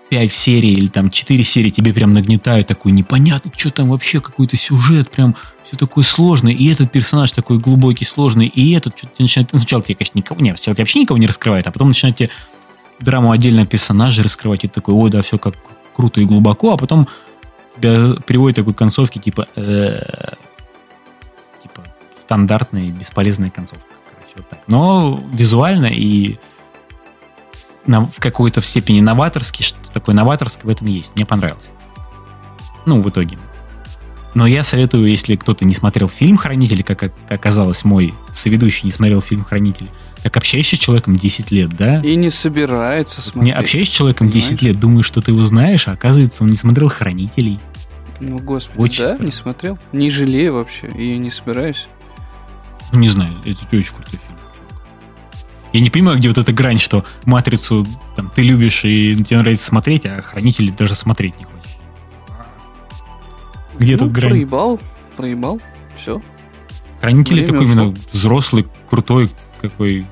пять серий или там четыре серии тебе прям нагнетают такой непонятно, что там вообще, какой-то сюжет, прям все такое сложное. И этот персонаж такой глубокий, сложный, и этот что-то начинает... Ну, сначала тебе, конечно, никого... Нет, сначала тебе вообще никого не раскрывает, а потом начинает тебе драму отдельного персонажа раскрывать. И ты такой, ой, да, все как круто и глубоко. А потом тебя приводит такой к концовке, типа... Типа стандартная бесполезная концовка. Вот так. Но визуально и на, в какой-то степени новаторский, что такое новаторское в этом есть. Мне понравилось. Ну, в итоге. Но я советую, если кто-то не смотрел фильм «Хранители», как, как оказалось, мой соведущий не смотрел фильм «Хранители», так общаешься с человеком десять лет, да? И не собирается смотреть. Не общаешься с человеком, понимаешь? десять лет, думаешь, что ты его знаешь, а оказывается, он не смотрел «Хранителей». Ну, господи, Отчество. Да, не смотрел. Не жалею вообще, и не собираюсь. Не знаю, это очень крутой фильм. Я не понимаю, где вот эта грань, что «Матрицу» там, ты любишь и тебе нравится смотреть, а «Хранители» даже смотреть не хочешь. Где ну, тут грань? Проебал, проебал, все. «Хранители» время такой ушло. Именно взрослый, крутой, какой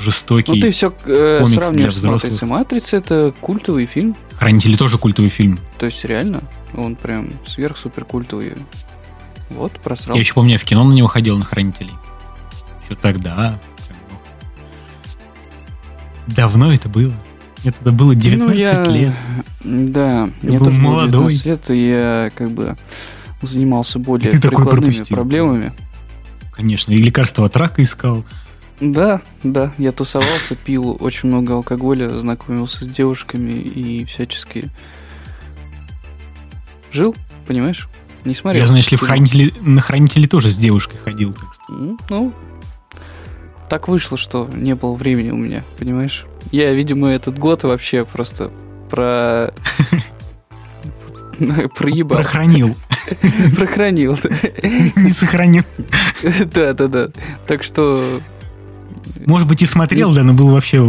жестокий. Ну ты все э, сравниваешь с «Матрицей». «Матрица» — это культовый фильм. «Хранители» тоже культовый фильм. То есть реально, он прям сверх-супер культовый. Вот, просрал. Я еще помню, я в кино на него ходил, на «Хранителей». Еще тогда. Давно это было. Это было девятнадцать ну, я... лет. Да, я мне был тоже молодой. Было девятнадцать лет, и я как бы занимался более прикладными проблемами. Конечно, и лекарства от рака искал. Да, да, я тусовался, пил очень много алкоголя, знакомился с девушками и всячески жил, понимаешь? Не смотрел. Я, знаешь ли, в хранители, на хранители тоже с девушкой ходил. Так что. Ну, так вышло, что не было времени у меня, понимаешь? Я, видимо, этот год вообще просто про... проебал. Прохранил. Прохранил. Не сохранил. Да-да-да. Так что... Может быть, и смотрел, да, но был вообще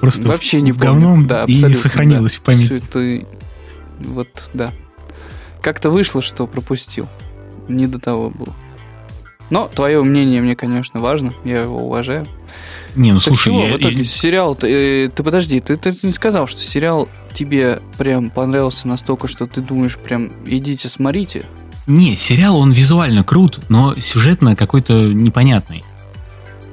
просто вообще не в говном, да, и не сохранилось, да, в памяти. Все это... Вот, да. Как-то вышло, что пропустил. Не до того было. Но твое мнение мне, конечно, важно. Я его уважаю. Не, ну так слушай, чего? Я... В итоге я... сериал... Ты, ты подожди, ты, ты не сказал, что сериал тебе прям понравился настолько, что ты думаешь прям идите, смотрите? Не, сериал, он визуально крут, но сюжетно какой-то непонятный.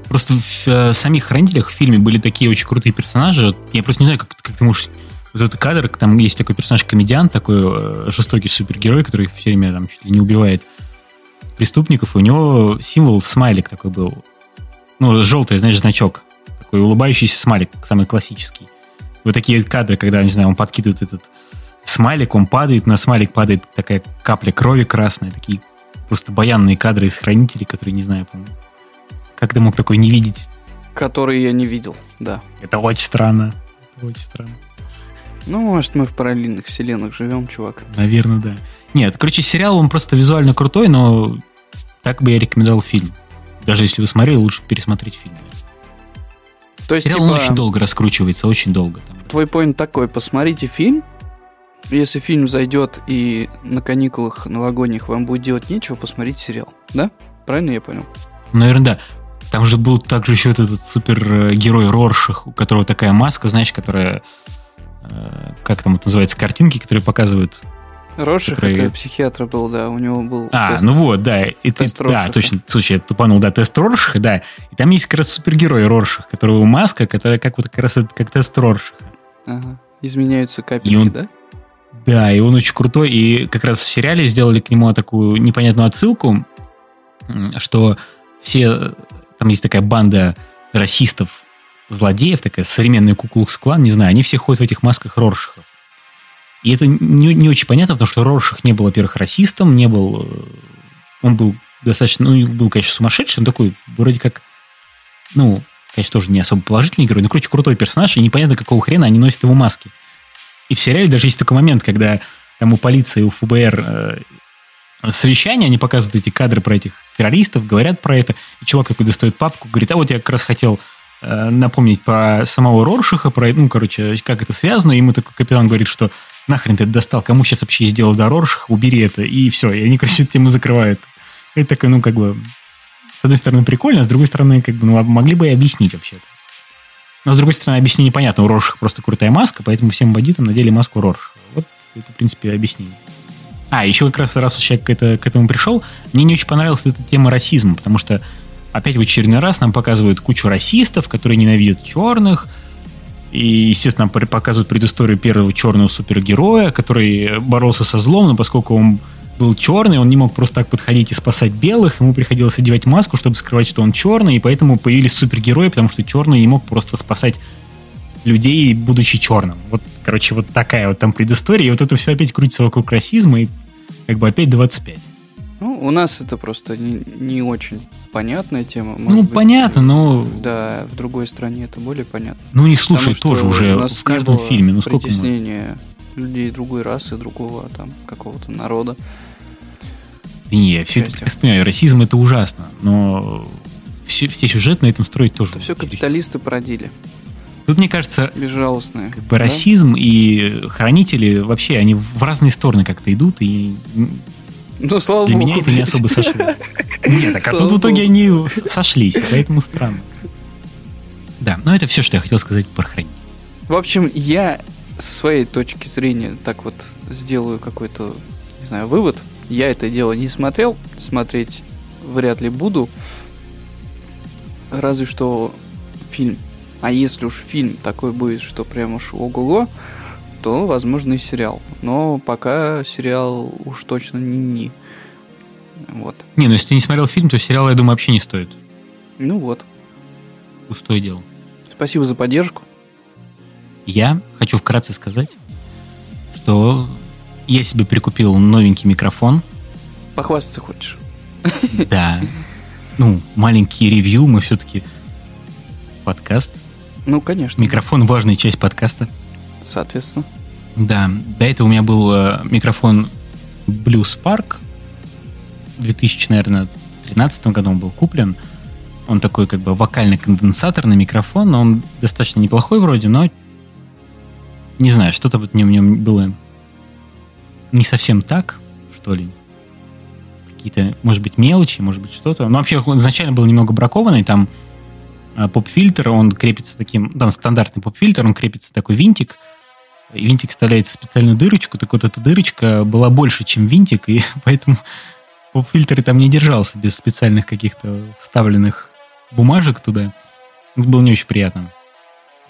Просто в э, самих «Хранителях» в фильме были такие очень крутые персонажи. Я просто не знаю, как, как ты можешь... Вот этот кадр, там есть такой персонаж-комедиан, такой жестокий супергерой, который все время там чуть ли не убивает преступников. У него символ смайлик такой был. Ну, желтый, знаешь, значок. Такой улыбающийся смайлик, самый классический. Вот такие кадры, когда, не знаю, он подкидывает этот смайлик, он падает, на смайлик падает такая капля крови красная. Такие просто баянные кадры из «Хранителей», которые, не знаю, по-моему, как ты мог такой не видеть? Который я не видел, да. Это очень странно. Это очень странно. Ну, может, мы в параллельных вселенных живем, чувак. Наверное, да. Нет, короче, сериал, он просто визуально крутой, но так бы я рекомендовал фильм. Даже если вы смотрели, лучше пересмотреть фильм. То есть, сериал, типа, он очень долго раскручивается, очень долго. Там. Твой поинт такой, посмотрите фильм. Если фильм зайдет и на каникулах новогодних вам будет делать нечего, посмотрите сериал. Да? Правильно я понял? Наверное, да. Там же был также еще вот этот супергерой Роршах, у которого такая маска, знаешь, которая... Как там это называется? Картинки, которые показывают... Роршах, который... это психиатр был, да, у него был А, тест, ну вот, да. И тест ты, да, точно, слушай, я тупанул, да, тест Роршаха, да. И там есть как раз супергерой Роршах, которого маска, которая как вот как раз как тест Роршаха. Ага, изменяются капельки, он... да? Да, и он очень крутой, и как раз в сериале сделали к нему такую непонятную отсылку, что все... Там есть такая банда расистов, злодеев, такая современная Ку-клукс-клан, не знаю, они все ходят в этих масках Роршахов. И это не, не очень понятно, потому что Роршах не был, во-первых, расистом, не был... Он был достаточно... Ну, был, конечно, сумасшедший, он такой, вроде как... Ну, конечно, тоже не особо положительный герой, но, короче, крутой персонаж, и непонятно, какого хрена они носят его маски. И в сериале даже есть такой момент, когда там у полиции, у ФБР э, совещание, они показывают эти кадры про этих террористов, говорят про это, и чувак такой достает папку, говорит, а вот я как раз хотел... напомнить про самого Роршаха, про, ну, короче, как это связано, и ему такой капитан говорит, что нахрен ты это достал, кому сейчас вообще сделал до Роршаха, убери это, и все, и они, короче, эту тему закрывают. Это такое, ну, как бы, с одной стороны, прикольно, а с другой стороны, как бы, ну, могли бы и объяснить вообще-то. Но, с другой стороны, объяснение понятно, у Роршаха просто крутая маска, поэтому всем бандитам надели маску Роршаха. Вот это, в принципе, объяснение. А, еще как раз, раз человек к, это, к этому пришел, мне не очень понравилась эта тема расизма, потому что опять в очередной раз нам показывают кучу расистов, которые ненавидят черных. И, естественно, нам показывают предысторию первого черного супергероя, который боролся со злом, но поскольку он был черный, он не мог просто так подходить и спасать белых. Ему приходилось одевать маску, чтобы скрывать, что он черный. И поэтому появились супергерои, потому что черный не мог просто спасать людей, будучи черным. Вот, короче, вот такая вот там предыстория. И вот это все опять крутится вокруг расизма. И как бы опять двадцать пять. Ну, у нас это просто не, не очень понятная тема. Может ну, быть, понятно, но... Да, в другой стране это более понятно. Ну, и слушай, потому тоже уже в каждом фильме. Ну, сколько притеснение мы... людей другой расы, другого там какого-то народа. Не, все это, я понимаю, расизм это ужасно, но все, все сюжеты на этом строить тоже... Это все капиталисты породили. Тут, мне кажется, безжалостные, как бы, да? Расизм и хранители вообще, они в разные стороны как-то идут, и... Ну, слава Для богу, меня это не особо сошло. Нет, так, а слава тут в итоге богу. Они сошлись, поэтому странно. Да, но это все, что я хотел сказать про хранителей. В общем, я со своей точки зрения так вот сделаю какой-то, не знаю, вывод. Я это дело не смотрел, смотреть вряд ли буду. Разве что фильм. А если уж фильм такой будет, что прям уж ого-го, то, возможно, и сериал. Но пока сериал уж точно не-не. Вот. Не, ну если ты не смотрел фильм, то сериал, я думаю, вообще не стоит. Ну вот. Пустое дело. Спасибо за поддержку. Я хочу вкратце сказать, что я себе прикупил новенький микрофон. Похвастаться хочешь? Да. Ну, маленькие ревью, мы все-таки подкаст. Ну, конечно. Микрофон – важная часть подкаста. Соответственно. Да. До этого у меня был микрофон Blue Spark. В две тысячи тринадцатом году он был куплен. Он такой как бы вокально-конденсаторный микрофон. Он достаточно неплохой вроде, но не знаю, что-то в нем было не совсем так, что ли. Какие-то, может быть, мелочи, может быть, что-то. Но вообще, он изначально был немного бракованный. Там поп-фильтр, он крепится таким... Там стандартный поп-фильтр, он крепится такой винтик. И винтик вставляется в специальную дырочку. Так вот, эта дырочка была больше, чем винтик. И поэтому поп-фильтр там не держался без специальных каких-то вставленных бумажек туда. Это было не очень приятно.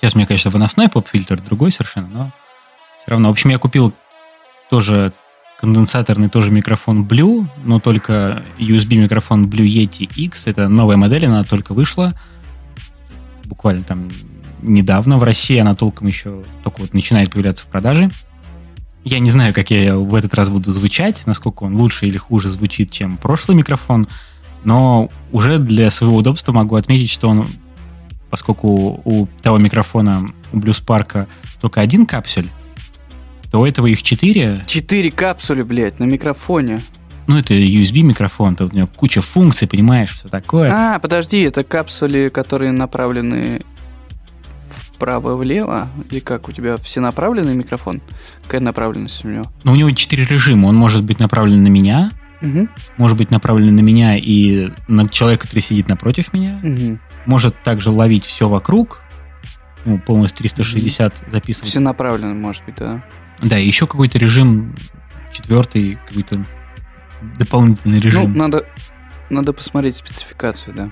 Сейчас у меня, конечно, выносной поп-фильтр, другой совершенно, но все равно. В общем, я купил тоже конденсаторный тоже микрофон Blue, но только ю эс би-микрофон Blue Yeti X. Это новая модель, она только вышла буквально там недавно. В России она толком еще только вот начинает появляться в продаже. Я не знаю, как я в этот раз буду звучать, насколько он лучше или хуже звучит, чем прошлый микрофон, но уже для своего удобства могу отметить, что он, поскольку у того микрофона, у Blue Spark, только один капсюль, то у этого их четыре. Четыре капсули, блядь, на микрофоне. Ну, это ю эс би-микрофон, у него куча функций, понимаешь, все такое. А, подожди, это капсули, которые направлены вправо-влево? Или как, у тебя всенаправленный микрофон? Какая направленность у него? Ну, у него четыре режима. Он может быть направлен на меня, угу. Может быть направлен на меня и на человека, который сидит напротив меня, угу. Может также ловить все вокруг, ну, полностью триста шестьдесят угу. записывать. Всенаправленный, может быть, да. Да, и еще какой-то режим, четвертый, какой-то дополнительный режим. Ну, надо, надо посмотреть спецификацию, да.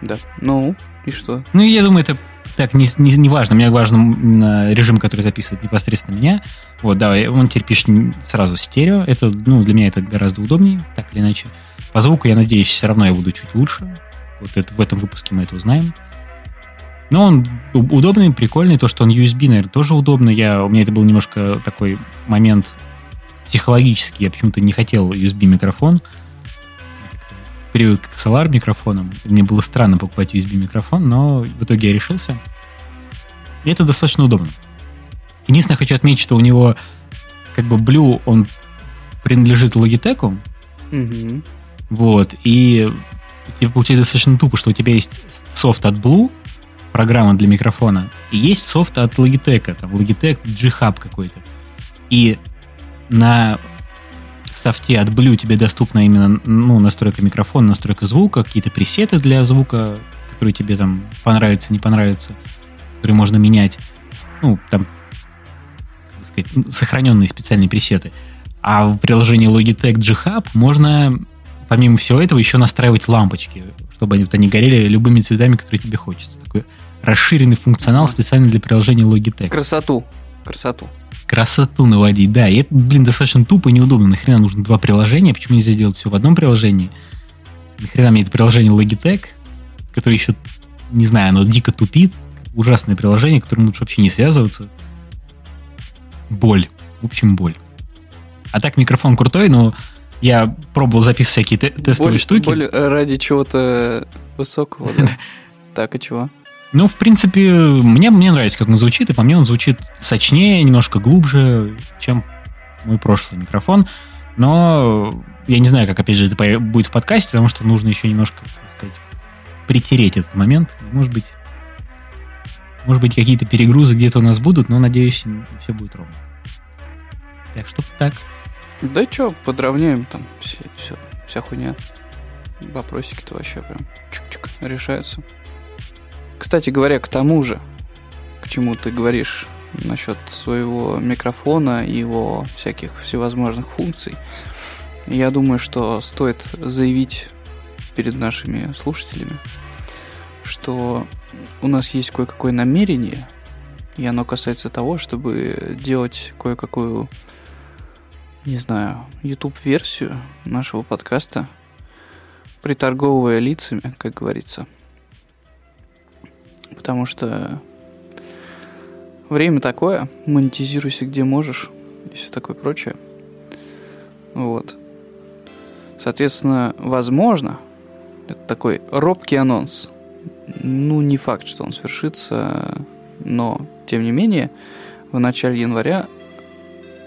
Да. Ну, и что? Ну, я думаю, это так не, не, не важно. Мне важен режим, который записывает непосредственно меня. Вот, да, он теперь пишет сразу стерео. Это, ну, для меня это гораздо удобнее, так или иначе. По звуку, я надеюсь, все равно я буду чуть лучше. Вот это, в этом выпуске мы это узнаем. Но он удобный, прикольный. То, что он ю эс би, наверное, тоже удобно. Я, у меня это был немножко такой момент психологический. Я почему-то не хотел ю эс би-микрофон. Привык к эс эл ар-микрофонам. Мне было странно покупать ю эс би-микрофон, но в итоге я решился. И это достаточно удобно. Единственное, хочу отметить, что у него как бы Blue, он принадлежит Logitech. Mm-hmm. Вот. И тебе получается достаточно тупо, что у тебя есть софт от Blue, программа для микрофона, и есть софт от Logitech, там Logitech G-Hub какой-то. И на софте от Blue тебе доступна именно, ну, настройка микрофона, настройка звука, какие-то пресеты для звука, которые тебе там понравятся, не понравятся, которые можно менять. Ну, там, как сказать, сохраненные специальные пресеты. А в приложении Logitech G-Hub можно, помимо всего этого, еще настраивать лампочки, чтобы они, вот, они горели любыми цветами, которые тебе хочется. Такой расширенный функционал специально для приложения Logitech. Красоту. Красоту. Красоту наводить, да. И это, блин, достаточно тупо и неудобно. Нахрена нужно два приложения? Почему нельзя делать все в одном приложении? Нахрена мне это приложение Logitech, которое еще, не знаю, оно дико тупит. Ужасное приложение, которым лучше вообще не связываться. Боль. В общем, боль. А так микрофон крутой, но я пробовал записывать всякие те- тестовые боль, штуки. Боль ради чего-то высокого, да? Так, и чего? Ну, в принципе, мне, мне нравится, как он звучит, и по мне он звучит сочнее, немножко глубже, чем мой прошлый микрофон. Но я не знаю, как, опять же, это будет в подкасте, потому что нужно еще немножко, так сказать, притереть этот момент. Может быть, может быть, какие-то перегрузы где-то у нас будут, но, надеюсь, все будет ровно. Так что так. Да что, подровняем там все, все, вся хуйня. Вопросики-то вообще прям чик-чик решаются. Кстати говоря, к тому же, к чему ты говоришь насчет своего микрофона и его всяких всевозможных функций, я думаю, что стоит заявить перед нашими слушателями, что у нас есть кое-какое намерение, и оно касается того, чтобы делать кое-какую, не знаю, YouTube-версию нашего подкаста, приторговывая лицами, как говорится. Потому что время такое, монетизируйся где можешь и все такое прочее. Вот. Соответственно, возможно, это такой робкий анонс. Ну, не факт, что он свершится, но, тем не менее, в начале января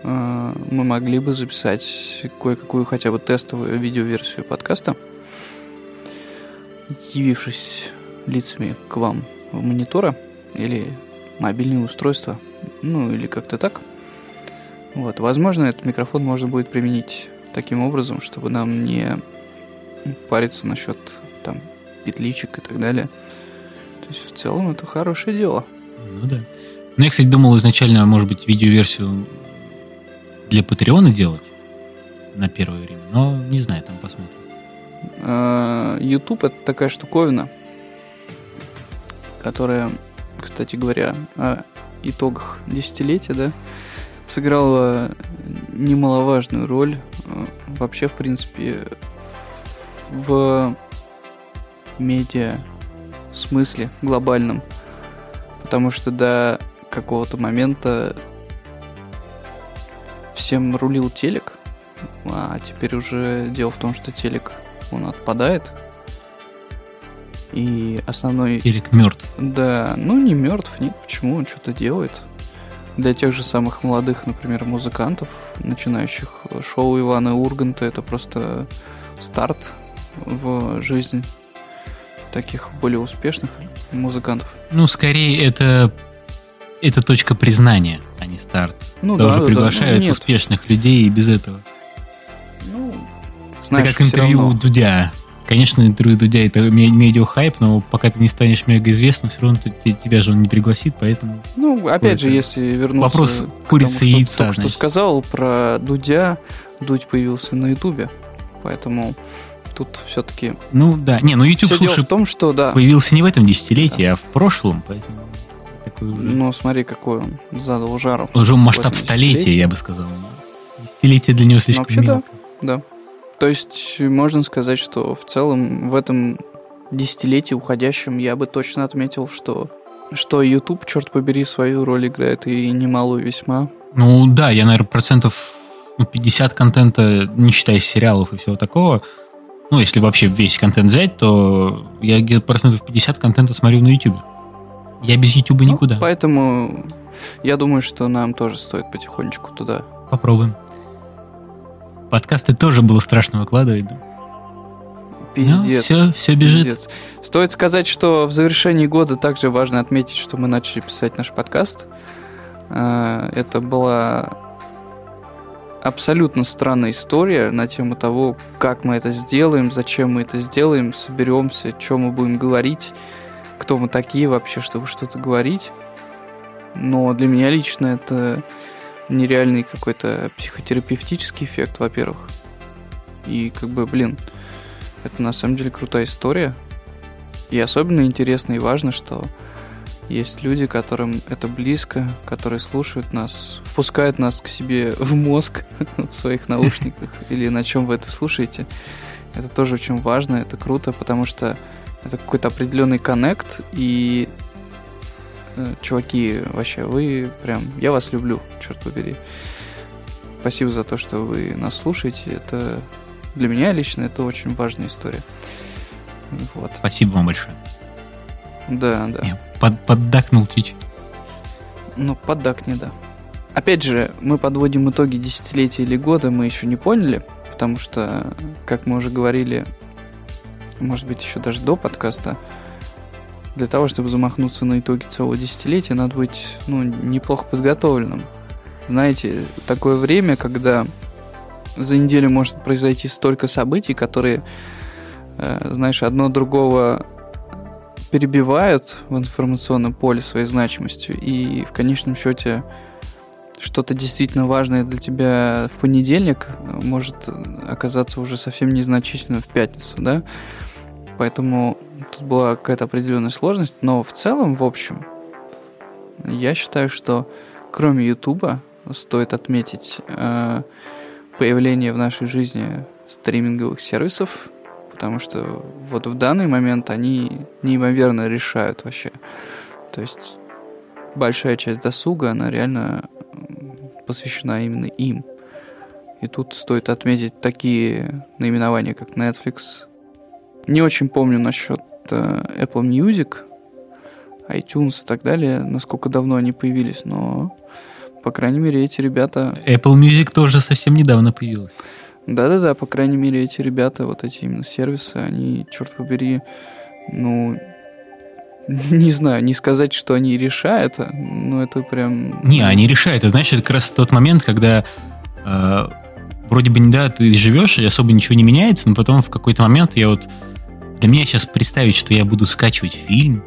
э, мы могли бы записать кое-какую хотя бы тестовую видеоверсию подкаста, явившись лицами к вам в монитора или мобильные устройства, ну, или как-то так. Вот. Возможно, этот микрофон можно будет применить таким образом, чтобы нам не париться насчет там петличек и так далее. То есть, в целом, это хорошее дело. Ну да. Ну, я, кстати, думал изначально, может быть, видеоверсию для Патреона делать на первое время, но не знаю, там посмотрим. YouTube — это такая штуковина, которая, кстати говоря, о итогах десятилетия, да, сыграла немаловажную роль вообще, в принципе, в медиа смысле глобальном. Потому что до какого-то момента всем рулил телек, а теперь уже дело в том, что телек, он отпадает. И основной... Телек мертв. Да, ну не мертв, нет, почему, он что-то делает. Для тех же самых молодых, например, музыкантов, начинающих, шоу Ивана Урганта — это просто старт в жизнь таких более успешных музыкантов. Ну, скорее, это, это точка признания, а не старт. Ну, да, уже да, приглашают да, ну, успешных людей и без этого. Ну, знаешь, это как интервью равно. Дудя. Конечно, интервью Дудя — это медиа-хайп, но пока ты не станешь мегаизвестным, все равно тебя же он не пригласит, поэтому... Ну, опять же, если вернуться... Вопрос курицы и яйца. Только что сказал про Дудя, Дудь появился на Ютубе, поэтому тут все-таки... Ну, да. Не, ну, YouTube, все слушай, в том, что, да. появился не в этом десятилетии, да. а в прошлом, поэтому... Такой уже... Ну, смотри, какой он задал жару. Уже масштаб столетия, я бы сказал. Десятилетие для него слишком ну, вообще, мелко. Да, да. То есть, можно сказать, что в целом в этом десятилетии уходящем я бы точно отметил, что, что YouTube, черт побери, свою роль играет и немалую весьма. Ну да, я, наверное, процентов пятьдесят контента, не считая сериалов и всего такого, ну если вообще весь контент взять, то я где-то процентов пятьдесят контента смотрю на YouTube. Я без YouTube ну, никуда. Поэтому я думаю, что нам тоже стоит потихонечку туда. Попробуем. Подкасты тоже было страшно выкладывать, да? Пиздец. Ну, все, все бежит. Пиздец. Стоит сказать, что в завершении года также важно отметить, что мы начали писать наш подкаст. Это была абсолютно странная история на тему того, как мы это сделаем, зачем мы это сделаем, соберемся, что мы будем говорить, кто мы такие вообще, чтобы что-то говорить. Но для меня лично это... нереальный какой-то психотерапевтический эффект, во-первых. И как бы, блин, это на самом деле крутая история. И особенно интересно и важно, что есть люди, которым это близко, которые слушают нас, впускают нас к себе в мозг в своих наушниках или на чем вы это слушаете. Это тоже очень важно, это круто, потому что это какой-то определенный коннект, и чуваки, вообще, вы прям... Я вас люблю, черт побери. Спасибо за то, что вы нас слушаете. Это для меня лично это очень важная история. Вот. Спасибо вам большое. Да, да. Я под, поддакнул чуть-чуть. Ну, поддакни, да. Опять же, мы подводим итоги десятилетия или года, мы еще не поняли, потому что, как мы уже говорили, может быть, еще даже до подкаста, для того, чтобы замахнуться на итоги целого десятилетия, надо быть, ну, неплохо подготовленным. Знаете, такое время, когда за неделю может произойти столько событий, которые, э, знаешь, одно другого перебивают в информационном поле своей значимостью, и в конечном счете что-то действительно важное для тебя в понедельник может оказаться уже совсем незначительным в пятницу, да? Поэтому тут была какая-то определенная сложность, но в целом, в общем, я считаю, что кроме Ютуба стоит отметить э, появление в нашей жизни стриминговых сервисов, потому что вот в данный момент они неимоверно решают вообще. То есть большая часть досуга, она реально посвящена именно им. И тут стоит отметить такие наименования, как Netflix. Не очень помню насчет Apple Music, iTunes и так далее, насколько давно они появились, но, по крайней мере, эти ребята... Apple Music тоже совсем недавно появилась. Да-да-да, по крайней мере, эти ребята, вот эти именно сервисы, они, черт побери, ну... Не знаю, не сказать, что они решают, но это прям... Не, они решают. Это значит как раз тот момент, когда э, вроде бы, да, ты живешь, и особо ничего не меняется, но потом в какой-то момент я вот... Для меня сейчас представить, что я буду скачивать фильм,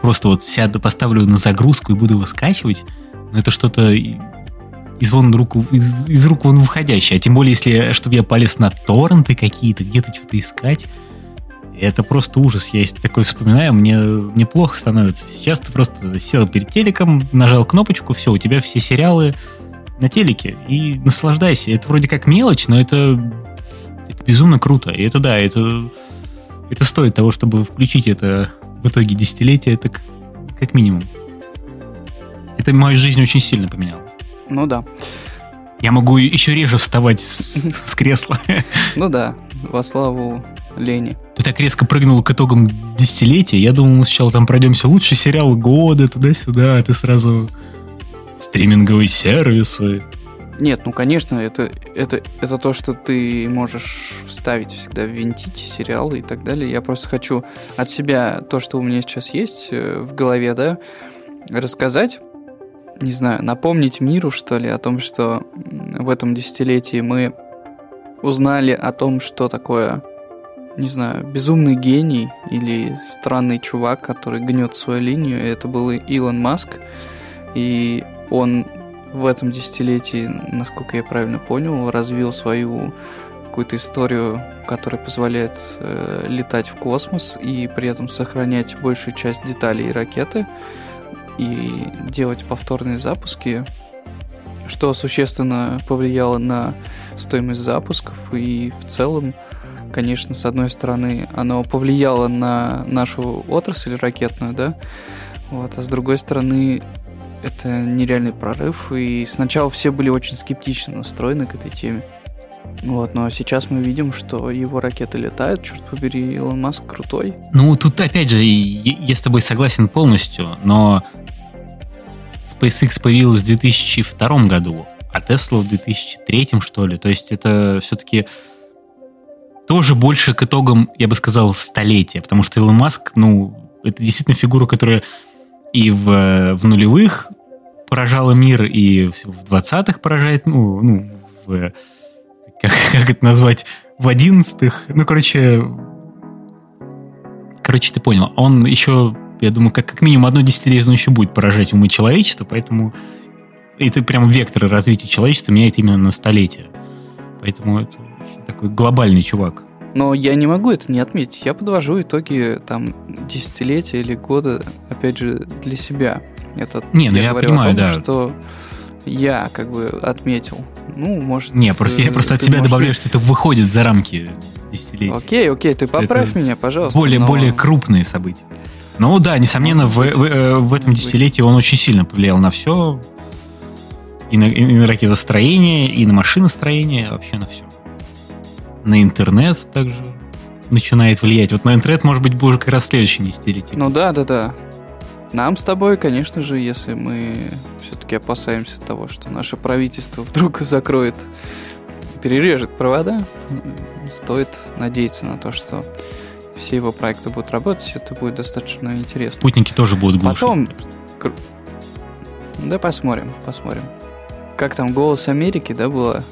просто вот сяду, поставлю на загрузку и буду его скачивать, но это что-то из, вон рук, из, из рук вон выходящее. А тем более, если чтобы я полез на торренты какие-то, где-то что-то искать... Это просто ужас. Я такое вспоминаю, мне, мне плохо становится. Сейчас ты просто сел перед телеком, нажал кнопочку, все, у тебя все сериалы на телеке. И наслаждайся. Это вроде как мелочь, но это, это безумно круто. И это да, это, это стоит того, чтобы включить это в итоге десятилетия, это как, как минимум. Это мою жизнь очень сильно поменяло. Ну да. Я могу еще реже вставать с, с кресла. Ну да, во славу лени. Ты так резко прыгнул к итогам десятилетия. Я думал, мы сначала там пройдемся. Лучший сериал года, туда-сюда. А ты сразу стриминговые сервисы. Нет, ну, конечно, это, это, это то, что ты можешь вставить всегда, ввинтить сериалы и так далее. Я просто хочу от себя то, что у меня сейчас есть в голове, да, рассказать. Не знаю, напомнить миру, что ли, о том, что в этом десятилетии мы узнали о том, что такое, не знаю, безумный гений или странный чувак, который гнет свою линию. Это был Илон Маск, и он в этом десятилетии, насколько я правильно понял, развил свою какую-то историю, которая позволяет э, летать в космос и при этом сохранять большую часть деталей ракеты и делать повторные запуски, что существенно повлияло на стоимость запусков. И в целом, конечно, с одной стороны, оно повлияло на нашу отрасль ракетную, да, вот, а с другой стороны, это нереальный прорыв, и сначала все были очень скептично настроены к этой теме. Вот, но сейчас мы видим, что его ракеты летают, черт побери, Илон Маск крутой. Ну, тут опять же, я с тобой согласен полностью, но SpaceX появилась в две тысячи втором году, а Tesla в две тысячи третьем, что ли. То есть это все-таки тоже больше к итогам, я бы сказал, столетия, потому что Илон Маск, ну, это действительно фигура, которая и в, в нулевых поражала мир, и в двадцатых поражает, ну, ну в... Как, как это назвать, в одиннадцатых. Ну, короче, короче, ты понял. Он еще, я думаю, как, как минимум одно десятилетие он еще будет поражать умы человечества, поэтому это прям вектор развития человечества меняет именно на столетие. Поэтому это такой глобальный чувак. Но я не могу это не отметить. Я подвожу итоги там десятилетия или года, опять же, для себя. Это, не, ну я, я понимаю, о том, да. Что я как бы отметил. Ну, может... Не, просто, я просто от себя можешь... добавляю, что это выходит за рамки десятилетия. Окей, окей, ты поправь это меня, пожалуйста. Более, но... более крупные события. Ну да, несомненно, в, в, в этом десятилетии он очень сильно повлиял на все. И на, и на ракетостроение, и на машиностроение, вообще на все. На интернет также начинает влиять. Вот на интернет, может быть, будет как раз в следующем десятилетии. Ну да, да, да. Нам с тобой, конечно же, если мы все-таки опасаемся того, что наше правительство вдруг закроет, перережет провода, стоит надеяться на то, что все его проекты будут работать, это будет достаточно интересно. Спутники тоже будут глушить. Потом... Да, посмотрим, посмотрим. Как там «Голос Америки», да, было?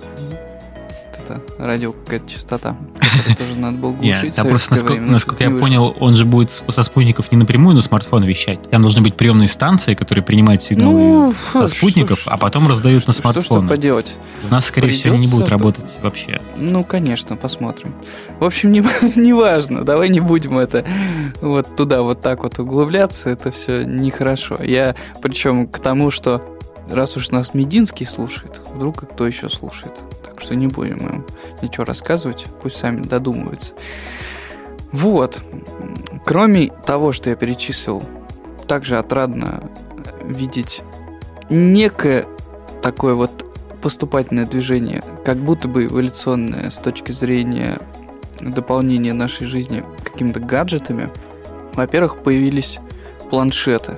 Это радио какая-то частота, которую тоже надо было глушить. Там просто, насколько я понял, он же будет со спутников не напрямую на смартфон вещать. Там должны быть приемные станции, которые принимают сигналы со спутников, а потом раздают на смартфон. Что ж поделать? У нас, скорее всего, они не будут работать вообще. Ну, конечно, посмотрим. В общем, неважно, давай не будем это вот туда вот так вот углубляться, это все нехорошо. Я, причем к тому, что раз уж нас Мединский слушает, вдруг и кто еще слушает. Так что не будем им ничего рассказывать, пусть сами додумываются. Вот. Кроме того, что я перечислил, также отрадно видеть некое такое вот поступательное движение, как будто бы эволюционное с точки зрения дополнения нашей жизни какими-то гаджетами. Во-первых, появились планшеты,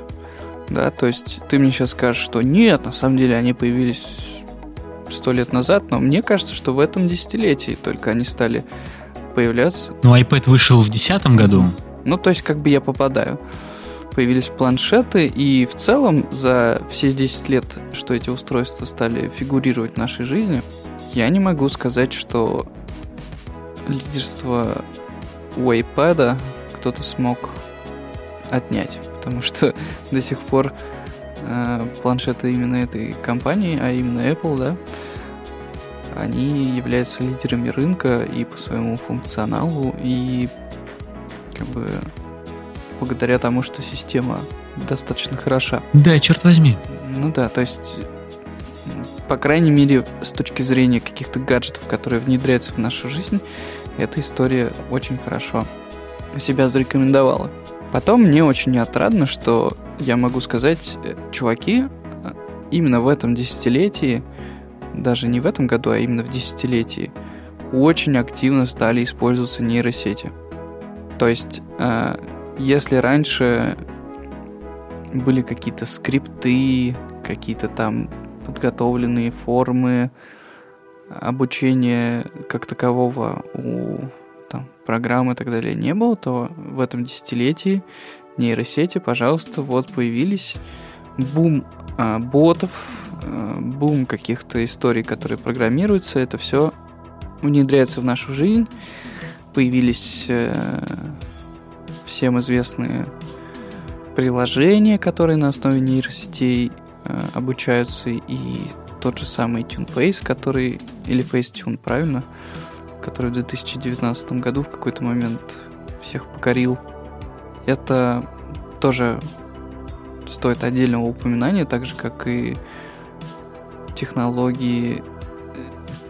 да, то есть ты мне сейчас скажешь, что нет, на самом деле они появились сто лет назад, но мне кажется, что в этом десятилетии только они стали появляться. Ну, iPad вышел в две тысячи десятом году. Ну, то есть как бы я попадаю. Появились планшеты, и в целом за все десять лет, что эти устройства стали фигурировать в нашей жизни, я не могу сказать, что лидерство у iPad кто-то смог отнять, потому что до сих пор э, планшеты именно этой компании, а именно Apple, да, они являются лидерами рынка и по своему функционалу, и как бы благодаря тому, что система достаточно хороша. Да, черт возьми. Ну да, то есть, по крайней мере, с точки зрения каких-то гаджетов, которые внедряются в нашу жизнь, эта история очень хорошо себя зарекомендовала. Потом мне очень отрадно, что я могу сказать, чуваки, именно в этом десятилетии, даже не в этом году, а именно в десятилетии, очень активно стали использоваться нейросети. То есть... Если раньше были какие-то скрипты, какие-то там подготовленные формы обучения как такового у там, программ и так далее не было, то в этом десятилетии нейросети, пожалуйста, вот появились. Бум а, ботов, а, бум каких-то историй, которые программируются, это все внедряется в нашу жизнь. Появились... А, всем известные приложения, которые на основе нейросетей э, обучаются, и тот же самый TuneFace, который, или Facetune, правильно, который в две тысячи девятнадцатом году в какой-то момент всех покорил. Это тоже стоит отдельного упоминания, так же, как и технологии,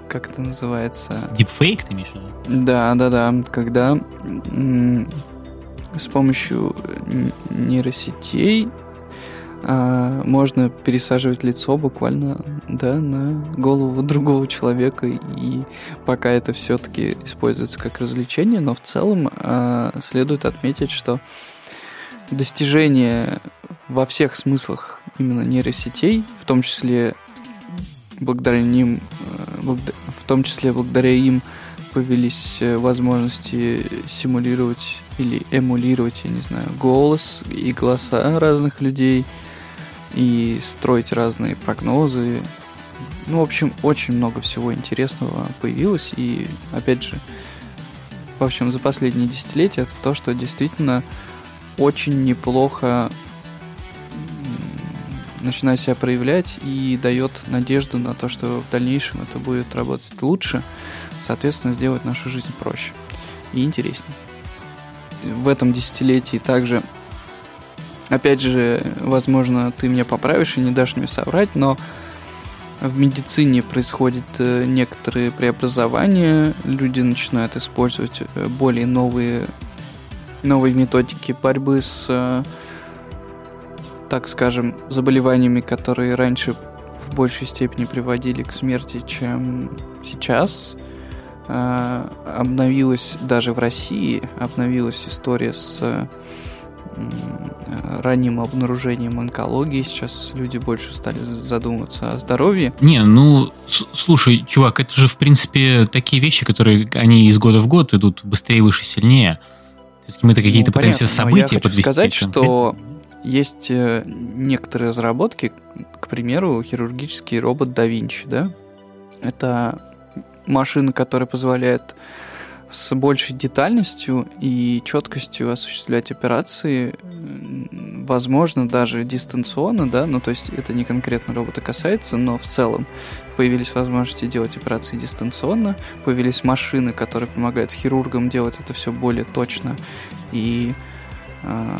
как это называется? Deepfake, ты имеешь в виду? Да, да, да, когда... М- С помощью нейросетей а, можно пересаживать лицо буквально, да, на голову другого человека, и пока это все-таки используется как развлечение, но в целом а, следует отметить, что достижения во всех смыслах именно нейросетей, в том числе благодаря ним, в том числе благодаря им появились возможности симулировать или эмулировать, я не знаю, голос и голоса разных людей, и строить разные прогнозы. Ну, в общем, очень много всего интересного появилось, и, опять же, в общем, за последние десятилетия это то, что действительно очень неплохо начинает себя проявлять и дает надежду на то, что в дальнейшем это будет работать лучше, соответственно, сделать нашу жизнь проще и интереснее. В этом десятилетии также, опять же, возможно, ты меня поправишь и не дашь мне соврать, но в медицине происходят некоторые преобразования, люди начинают использовать более новые, новые методики борьбы с, так скажем, заболеваниями, которые раньше в большей степени приводили к смерти, чем сейчас. Обновилась даже в России, обновилась история с ранним обнаружением онкологии. Сейчас люди больше стали задумываться о здоровье. Не, ну, слушай, чувак, это же, в принципе, такие вещи, которые, они из года в год идут быстрее, выше, сильнее. Все-таки мы-то какие-то ну, пытаемся понятно, события подвести. Я хочу подвести, сказать, что есть некоторые разработки, к примеру, хирургический робот да Винчи, да? Это машина, которая позволяет с большей детальностью и четкостью осуществлять операции, возможно, даже дистанционно, да, ну то есть это не конкретно робота касается, но в целом появились возможности делать операции дистанционно, появились машины, которые помогают хирургам делать это все более точно и э,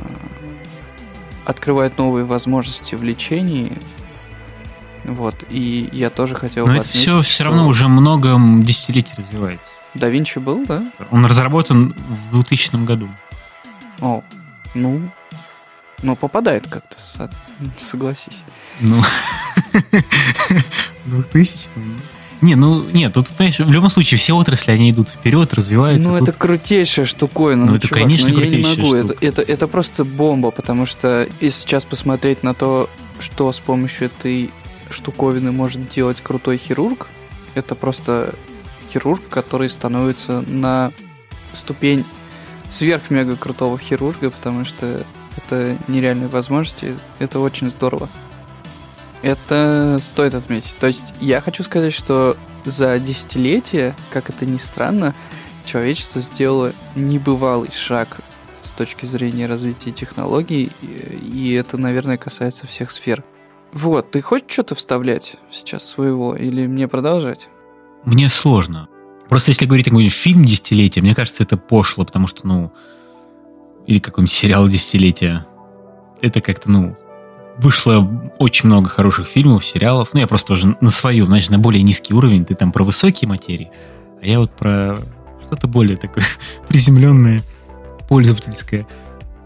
открывают новые возможности в лечении. Вот, и я тоже хотел бы отметить, все, все равно уже много десятилетий развивается. Да Винчи был, да? Он разработан в двухтысячном году. О, ну, ну попадает как-то, согласись. Ну, двухтысячные. Не, ну, нет, тут, понимаешь, в любом случае все отрасли, они идут вперед, развиваются. Ну, тут... это крутейшая штуковина. Ну, это, чувак, конечно, ну, крутейшая штука. Это, это, это просто бомба, потому что если сейчас посмотреть на то, что с помощью этой штуковины может делать крутой хирург, это просто хирург, который становится на ступень сверх-мега-крутого хирурга, потому что это нереальные возможности, это очень здорово. Это стоит отметить. То есть я хочу сказать, что за десятилетия, как это ни странно, человечество сделало небывалый шаг с точки зрения развития технологий, и это, наверное, касается всех сфер. Вот, ты хочешь что-то вставлять сейчас своего, или мне продолжать? Мне сложно. Просто если говорить о каком-нибудь фильме десятилетия, мне кажется, это пошло, потому что, ну... Или какой-нибудь сериал десятилетия. Это как-то, ну... Вышло очень много хороших фильмов, сериалов. Ну, я просто уже на свою, значит, на более низкий уровень. Ты там про высокие материи, а я вот про что-то более такое приземленное, пользовательское.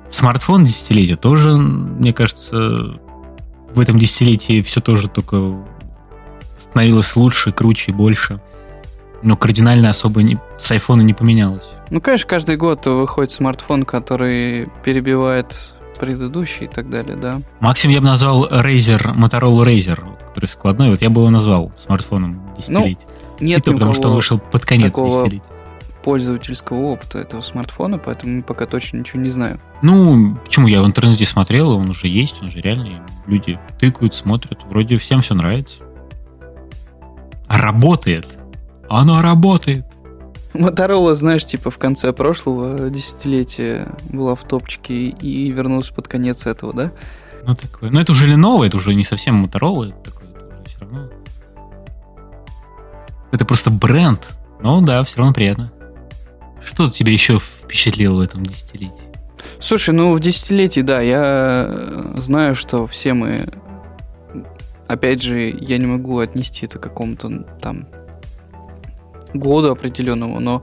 Смартфон десятилетия тоже, мне кажется, в этом десятилетии все тоже только становилось лучше, круче и больше. Но кардинально особо не, с айфона не поменялось. Ну, конечно, каждый год выходит смартфон, который перебивает... предыдущие и так далее, да. Максимум я бы назвал Razer, Motorola Razer, который складной, вот я бы его назвал смартфоном десятилетия. Ну, нет, и то, потому что он вышел под конец десятилетия. Пользовательского опыта этого смартфона, поэтому пока точно ничего не знаю. Ну, почему? Я в интернете смотрел, он уже есть, он же реальный. Люди тыкают, смотрят, вроде всем все нравится. А работает. Оно работает. Motorola, знаешь, типа в конце прошлого десятилетия была в топчике и вернулась под конец этого, да? Ну, такое. Ну, это уже Lenovo, это уже не совсем Motorola, это такое, это уже все равно. Это просто бренд. Ну да, все равно приятно. Что тебя еще впечатлило в этом десятилетии? Слушай, ну в десятилетии, да, я знаю, что все мы. Опять же, я не могу отнести это к какому-то там году определенному, но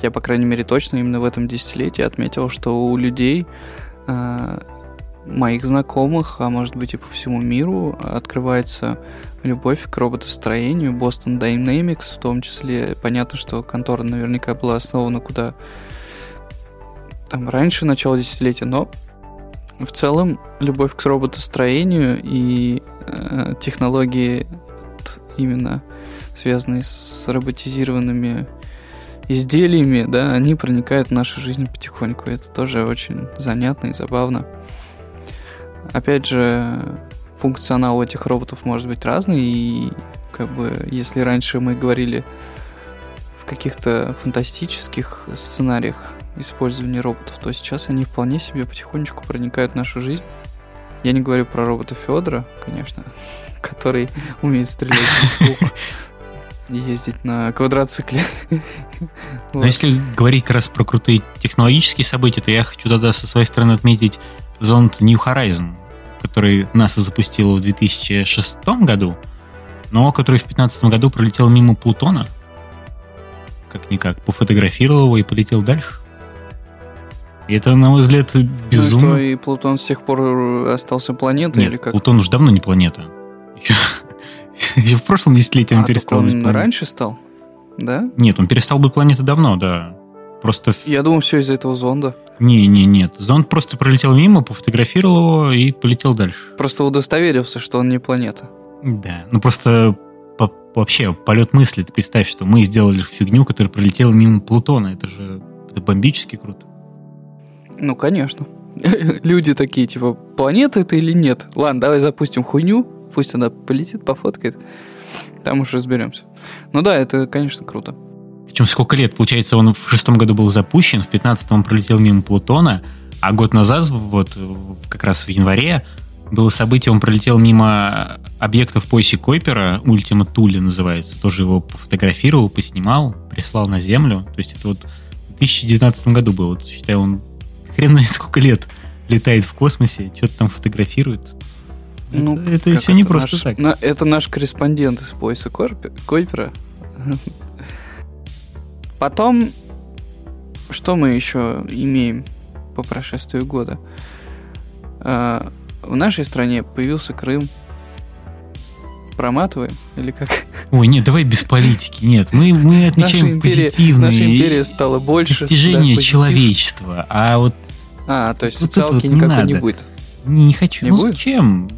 я, по крайней мере, точно именно в этом десятилетии отметил, что у людей, э, моих знакомых, а может быть и по всему миру, открывается любовь к роботостроению, Boston Dynamics в том числе. Понятно, что контора наверняка была основана куда там раньше начала десятилетия, но в целом любовь к роботостроению и э, технологии именно связанные с роботизированными изделиями, да, они проникают в нашу жизнь потихоньку. Это тоже очень занятно и забавно. Опять же, функционал этих роботов может быть разный, и как бы, если раньше мы говорили в каких-то фантастических сценариях использования роботов, то сейчас они вполне себе потихонечку проникают в нашу жизнь. Я не говорю про робота Федора, конечно, который умеет стрелять в лук и ездить на квадроцикле. Но вот. Если говорить как раз про крутые технологические события, то я хочу тогда со своей стороны отметить зонд New Horizon, который НАСА запустила в две тысячи шестом году, но который в две тысячи пятнадцатом году пролетел мимо Плутона, как-никак, пофотографировал его и полетел дальше. И это, на мой взгляд, безумно. Ну и что, и Плутон с тех пор остался планетой? Нет, или как? Плутон уже давно не планета. Еще в прошлом десятилетии он перестал быть планетой. А, он раньше стал? Да? Нет, он перестал быть планетой давно, да. Просто... Я думал, все из-за этого зонда. Не, не, нет. Зонд просто пролетел мимо, пофотографировал его и полетел дальше. Просто удостоверился, что он не планета. Да, ну просто вообще полет мысли. Ты представь, что мы сделали фигню, которая пролетела мимо Плутона. Это же это бомбически круто. Ну, конечно. Люди такие, типа, планета это или нет? Ладно, давай запустим хуйню, пусть она полетит, пофоткает, там уж разберемся. Ну да, это, конечно, круто. Причем сколько лет? Получается, он в шестом году был запущен, в пятнадцатом он пролетел мимо Плутона, а год назад, вот как раз в январе, было событие, он пролетел мимо объекта в поясе Койпера, Ultima Thule называется, тоже его пофотографировал, поснимал, прислал на Землю. То есть это вот в две тысячи девятнадцатом году было, считай, он хрен знает сколько лет летает в космосе, что-то там фотографирует. Ну, это это все не просто наш, так. На, это наш корреспондент из пояса Койпера. Потом, что мы еще имеем по прошествию года? В нашей стране появился Крым. Проматываем? Или как? Ой, нет, давай без политики. Нет, мы, мы отмечаем позитивные... Наша империя стала больше. Достижения да, человечества. А вот... А, то есть вот социалки вот никакой не, не будет? Не, не хочу. Не ну, будет? Зачем?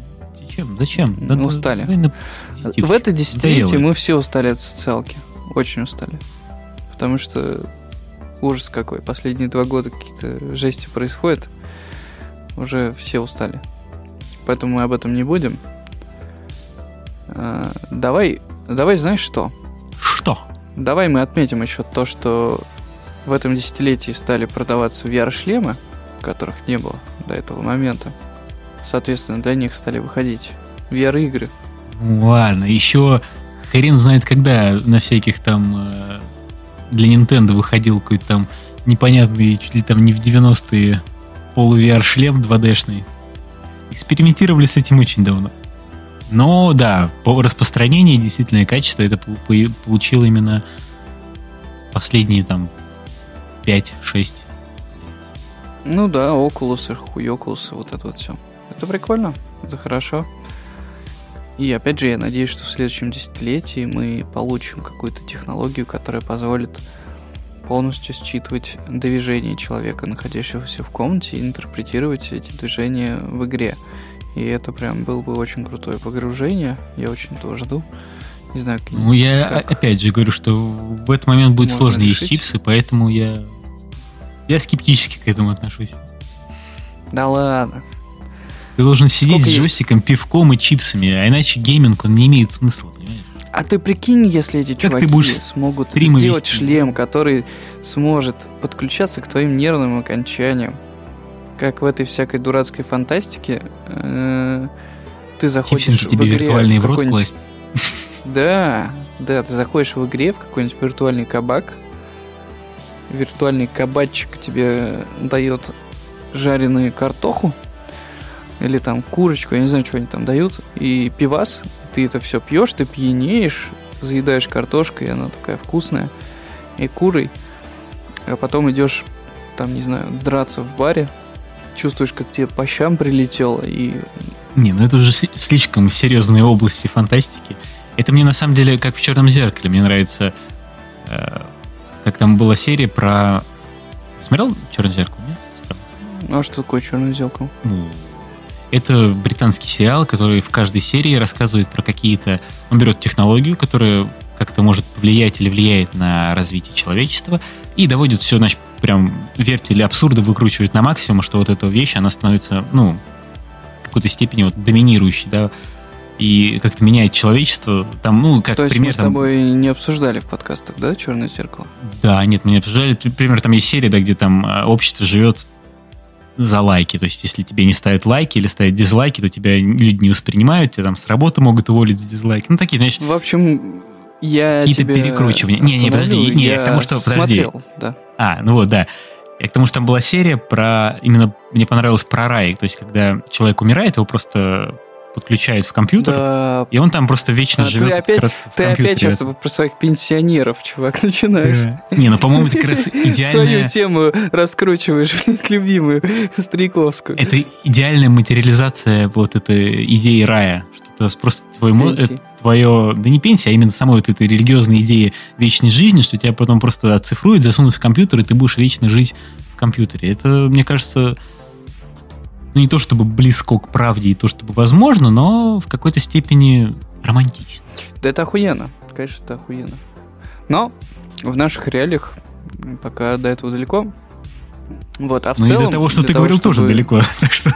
Зачем? Зачем? Ну, устали. На... В это десятилетие мы все устали от социалки. Очень устали. Потому что ужас какой. Последние два года какие-то жести происходят. Уже все устали. Поэтому мы об этом не будем. Давай, давай, знаешь что? Что? Давай мы отметим еще то, что в этом десятилетии стали продаваться ви ар-шлемы, которых не было до этого момента. Соответственно, для них стали выходить ви ар-игры. Ладно, еще хрен знает, когда на всяких там для Nintendo выходил какой-то там непонятный, чуть ли там не в девяностые полу-ви ар-шлем два дэ-шный. Экспериментировали с этим очень давно. Но да, по распространению действительно качество это получило именно последние там пять-шесть. Ну да, Oculus, хуй Oculus, вот это вот все. Это прикольно, это хорошо. И опять же, я надеюсь, что в следующем десятилетии мы получим какую-то технологию, которая позволит полностью считывать движения человека, находящегося в комнате, и интерпретировать эти движения в игре. И это прям было бы очень крутое погружение. Я очень этого жду. Не знаю, как... Ну, я как... опять же говорю, что в этот момент будет можно сложно решить. Есть чипсы, поэтому я... я скептически к этому отношусь. Да ладно. Ты должен сидеть сколько с джойстиком, есть? Пивком и чипсами, а иначе гейминг, он не имеет смысла, понимаешь? А ты прикинь, если эти как чуваки смогут сделать вести? Шлем, который сможет подключаться к твоим нервным окончаниям. Как в этой всякой дурацкой фантастике, э, ты заходишь Хипсинг, в тебе игре... виртуальный в рот класть. Да, да, ты заходишь в игре в какой-нибудь виртуальный кабак. Виртуальный кабачик тебе дает жареную картоху или там курочку, я не знаю, что они там дают, и пивас, ты это все пьешь, ты пьянеешь, заедаешь картошкой, она такая вкусная, и курой, а потом идешь, там, не знаю, драться в баре, чувствуешь, как тебе по щам прилетело и... Не, ну это уже слишком серьезные области фантастики. Это мне на самом деле как в «Черном зеркале». Мне нравится, э, как там была серия про... Смотрел «Черное зеркало»? Нет? Смотрел. А что такое «Черное зеркало»? Ну, это британский сериал, который в каждой серии рассказывает про какие-то... Он берет технологию, которая как-то может повлиять или влияет на развитие человечества и доводит все, значит, прям вертели абсурда, выкручивают на максимум, что вот эта вещь, она становится, ну, в какой-то степени вот доминирующей, да, и как-то меняет человечество. Там, ну, как, то есть пример, мы с тобой там... не обсуждали в подкастах, да, «Черное зеркало»? Да, нет, мы не обсуждали. Пример, там есть серия, да, где там общество живет за лайки, то есть если тебе не ставят лайки или ставят дизлайки, то тебя люди не воспринимают, тебя там с работы могут уволить за дизлайки. Ну, такие, значит... В общем... Я какие-то перекручивания. Не, не, подожди, не, я, я к тому, что смотрел, подожди. Да. А, ну вот, да. Я к тому, что там была серия про. Именно мне понравилось про рай. То есть, когда человек умирает, его просто подключают в компьютер, да. И он там просто вечно а живет. Ты опять, раз ты опять сейчас про своих пенсионеров, чувак, начинаешь. Да. Не, ну, по-моему, это как раз идеальная... Свою тему раскручиваешь, любимую, Стариковскую. Это идеальная материализация вот этой идеи рая. Что ты просто твой мозг... твое, да не пенсия, а именно самой вот этой религиозной идеи вечной жизни, что тебя потом просто оцифруют, засунут в компьютер, и ты будешь вечно жить в компьютере. Это, мне кажется, ну не то чтобы близко к правде и то чтобы возможно, но в какой-то степени романтично. Да это охуенно, конечно, это охуенно. Но в наших реалиях пока до этого далеко. Вот, а в ну целом, и до того, что ты того, говорил, чтобы... тоже далеко. Так что...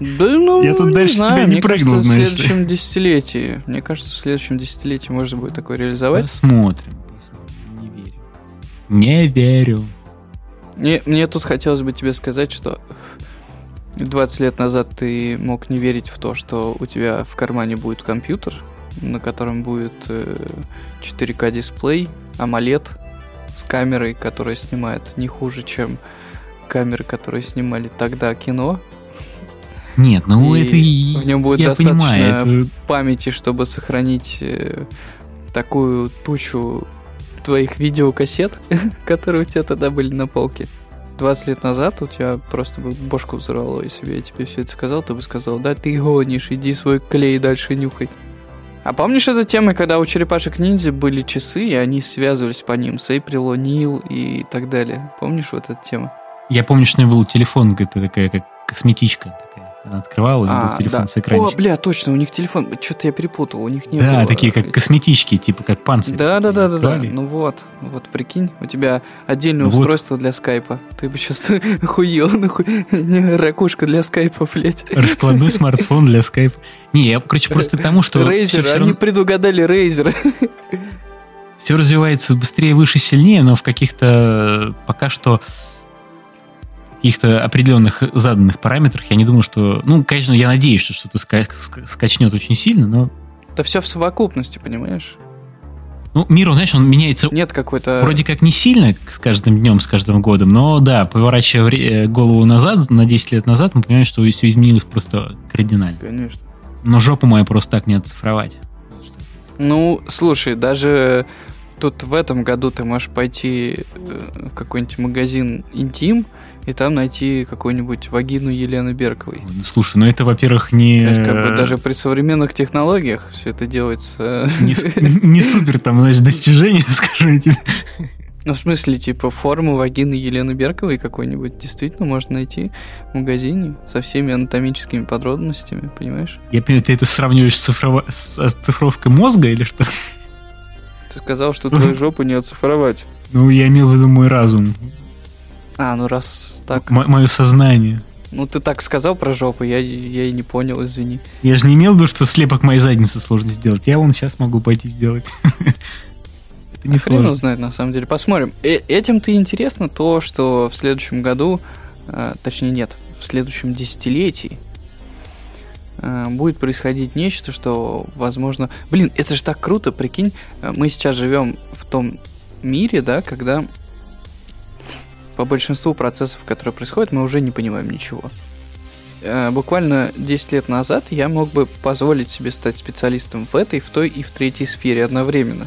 Да, ну, я тут дальше знаю, тебя не прыгнул, кажется, знаешь. В следующем десятилетии, мне кажется, в следующем десятилетии можно будет такое реализовать. Посмотрим. Не верю. Не верю. Мне, мне тут хотелось бы тебе сказать, что двадцать лет назад ты мог не верить в то, что у тебя в кармане будет компьютер, на котором будет четыре ка дисплей, AMOLED с камерой, которая снимает не хуже, чем камеры, которые снимали тогда кино. Нет, ну и это и... В нем будет я достаточно понимаю, это... памяти, чтобы сохранить э, такую тучу твоих видеокассет, которые у тебя тогда были на полке. двадцать лет назад у тебя просто бы бошку взорвало, если бы я тебе все это сказал, ты бы сказал, да ты гонишь, иди свой клей дальше нюхай. А помнишь эту тему, когда у черепашек-ниндзя были часы, и они связывались по ним, с Эйприл О'Нил и так далее? Помнишь вот эту тему? Я помню, что у нее был телефон, такая, как косметичка такая. Она открывала, и а, был телефон, да, с экранчиком. О, бля, точно, у них телефон, что-то я перепутал, у них не да, было. Да, такие как косметички, типа как панцирь. Да-да-да-да, ну вот, вот прикинь, у тебя отдельное вот. устройство для скайпа. Ты бы сейчас охуел, нахуй, ракушка для скайпа, блядь. Раскладной смартфон для скайпа. Не, я, короче, просто к тому, что... Razer, все, они все предугадали Razer. Все развивается быстрее, выше, сильнее, но в каких-то пока что... каких-то определенных заданных параметрах, я не думаю, что... Ну, конечно, я надеюсь, что что-то ска- скачнет очень сильно, но... Это все в совокупности, понимаешь? Ну, мир, знаешь, он меняется... Нет какой-то... Вроде как не сильно с каждым днем, с каждым годом, но да, поворачивая голову назад, на десять лет назад, мы понимаем, что все изменилось просто кардинально. Конечно. Но жопу мою просто так не оцифровать. Ну, слушай, даже... Тут в этом году ты можешь пойти в какой-нибудь магазин «Интим» и там найти какую-нибудь вагину Елены Берковой. Слушай, ну это, во-первых, не... Знаешь, как бы даже при современных технологиях все это делается... Не, не супер там, значит, достижение, скажу я тебе. Ну, в смысле, типа, форму вагины Елены Берковой какой-нибудь действительно можно найти в магазине со всеми анатомическими подробностями, понимаешь? Я понимаю, ты это сравниваешь с, цифрово... с оцифровкой мозга или что? Ты сказал, что твою жопу не оцифровать. Ну, я имел в виду мой разум. А, ну раз так... М- мое сознание. Ну, ты так сказал про жопу, я, я и не понял, извини. Я же не имел в виду, что слепок моей задницы сложно сделать. Я вон сейчас могу пойти сделать. Это не сложно. Хрен узнает, на самом деле. Посмотрим. Этим-то интересно то, что в следующем году, точнее нет, в следующем десятилетии будет происходить нечто, что, возможно... Блин, это же так круто, прикинь. Мы сейчас живем в том мире, да, когда по большинству процессов, которые происходят, мы уже не понимаем ничего. Буквально десять лет назад я мог бы позволить себе стать специалистом в этой, в той и в третьей сфере одновременно.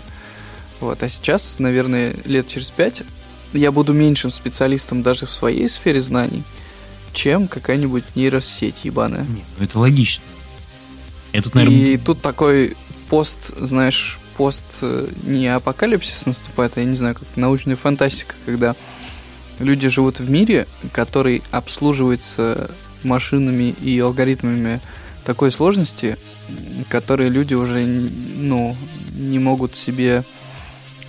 Вот. А сейчас, наверное, лет через пять я буду меньшим специалистом даже в своей сфере знаний, чем какая-нибудь нейросеть ебаная. Нет, ну это логично. Я тут, наверное... И тут такой пост, знаешь, пост не апокалипсис наступает, а я не знаю, как научная фантастика, когда люди живут в мире, который обслуживается машинами и алгоритмами такой сложности, которые люди уже, ну, не могут себе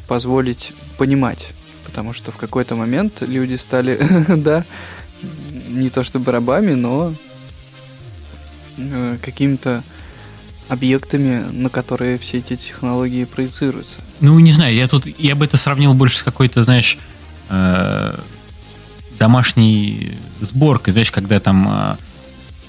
позволить понимать. Потому что в какой-то момент люди стали, да, не то чтобы рабами, но э, какими-то объектами, на которые все эти технологии проецируются. Ну, не знаю, я тут, я бы это сравнил больше с какой-то, знаешь, э, домашней сборкой, знаешь, когда там в э,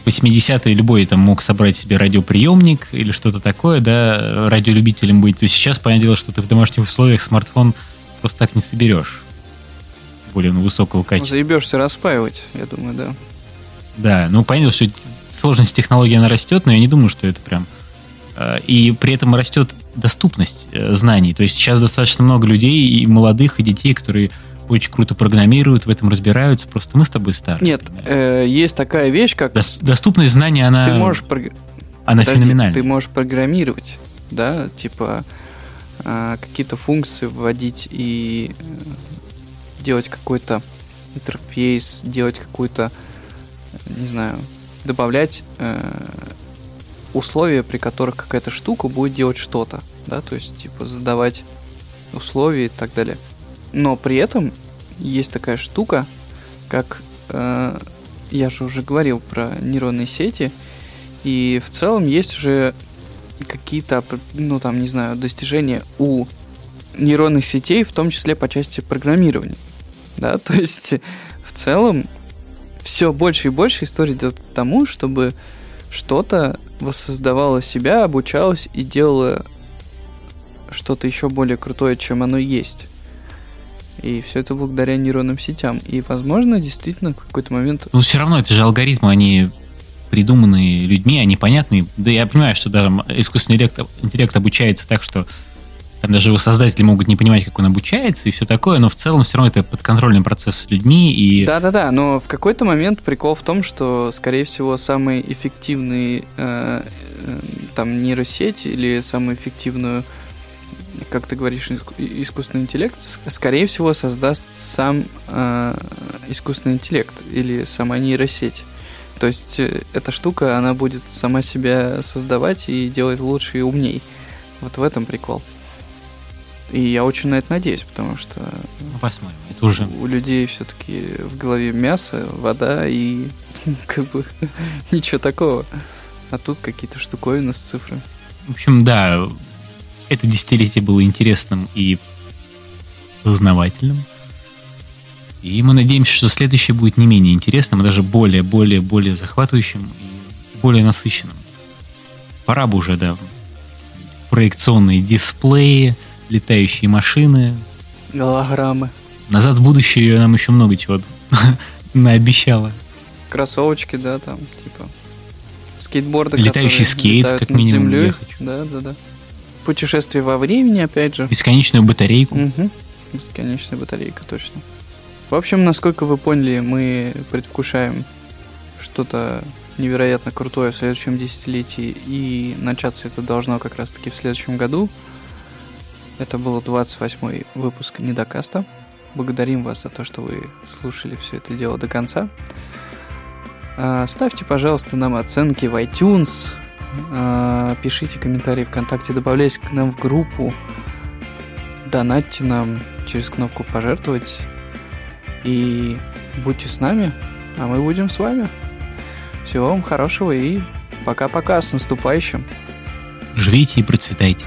восьмидесятые любой там мог собрать себе радиоприемник или что-то такое, да, радиолюбителем быть, то сейчас, понятное дело, что ты в домашних условиях смартфон просто так не соберешь. Более высокого качества. Заебешься распаивать, я думаю, да. Да, ну понятно, что сложность технологии она растет, но я не думаю, что это прям... И при этом растет доступность знаний. То есть сейчас достаточно много людей, и молодых, и детей, которые очень круто программируют, в этом разбираются. Просто мы с тобой старые. Нет, э, есть такая вещь, как... Дос- доступность знаний, она, ты можешь прог... она Подожди, феноменальна. Ты можешь программировать, да, типа э, какие-то функции вводить и... делать какой-то интерфейс, делать какую-то, не знаю, добавлять э, условия, при которых какая-то штука будет делать что-то, да, то есть, типа, задавать условия и так далее. Но при этом есть такая штука, как, э, я же уже говорил про нейронные сети, и в целом есть уже какие-то, ну, там, не знаю, достижения у нейронных сетей, в том числе по части программирования. Да, то есть в целом все больше и больше история идет к тому, чтобы что-то воссоздавало себя, обучалось и делало что-то еще более крутое, чем оно есть. И все это благодаря нейронным сетям. И, возможно, действительно, в какой-то момент... Ну, все равно это же алгоритмы, они придуманные людьми, они понятные. Да, я понимаю, что даже искусственный интеллект обучается так, что там даже его создатели могут не понимать, как он обучается и все такое, но в целом все равно это подконтрольный процесс с людьми. И... Да-да-да, но в какой-то момент прикол в том, что, скорее всего, самые эффективные э, там нейросеть или самую эффективную, как ты говоришь, искусственный интеллект, скорее всего, создаст сам э, искусственный интеллект или сама нейросеть. То есть эта штука, она будет сама себя создавать и делать лучше и умней. Вот в этом прикол. И я очень на это надеюсь, потому что Посмотрим, это уже... у людей все-таки в голове мясо, вода и как бы ничего такого. А тут какие-то штуковины с цифрой. В общем, да, это десятилетие было интересным и познавательным. И мы надеемся, что следующее будет не менее интересным, а даже более-более-более захватывающим и более насыщенным. Пора бы уже, да, проекционные дисплеи, летающие машины. Голограммы. «Назад в будущее» нам еще много чего наобещало. Кроссовочки, да, там, типа скейтборды, летающий скейт, как минимум, я хочу. Да, да, да. Путешествие во времени, опять же. Бесконечную батарейку. Угу. Бесконечная батарейка, точно. В общем, насколько вы поняли, мы предвкушаем что-то невероятно крутое в следующем десятилетии, и начаться это должно как раз-таки в следующем году. Это был двадцать восьмой выпуск Недокаста. Благодарим вас за то, что вы слушали все это дело до конца. Ставьте, пожалуйста, нам оценки в iTunes, пишите комментарии ВКонтакте, добавляйтесь к нам в группу, донатьте нам через кнопку «Пожертвовать». И будьте с нами, а мы будем с вами. Всего вам хорошего и пока-пока, с наступающим. Живите и процветайте.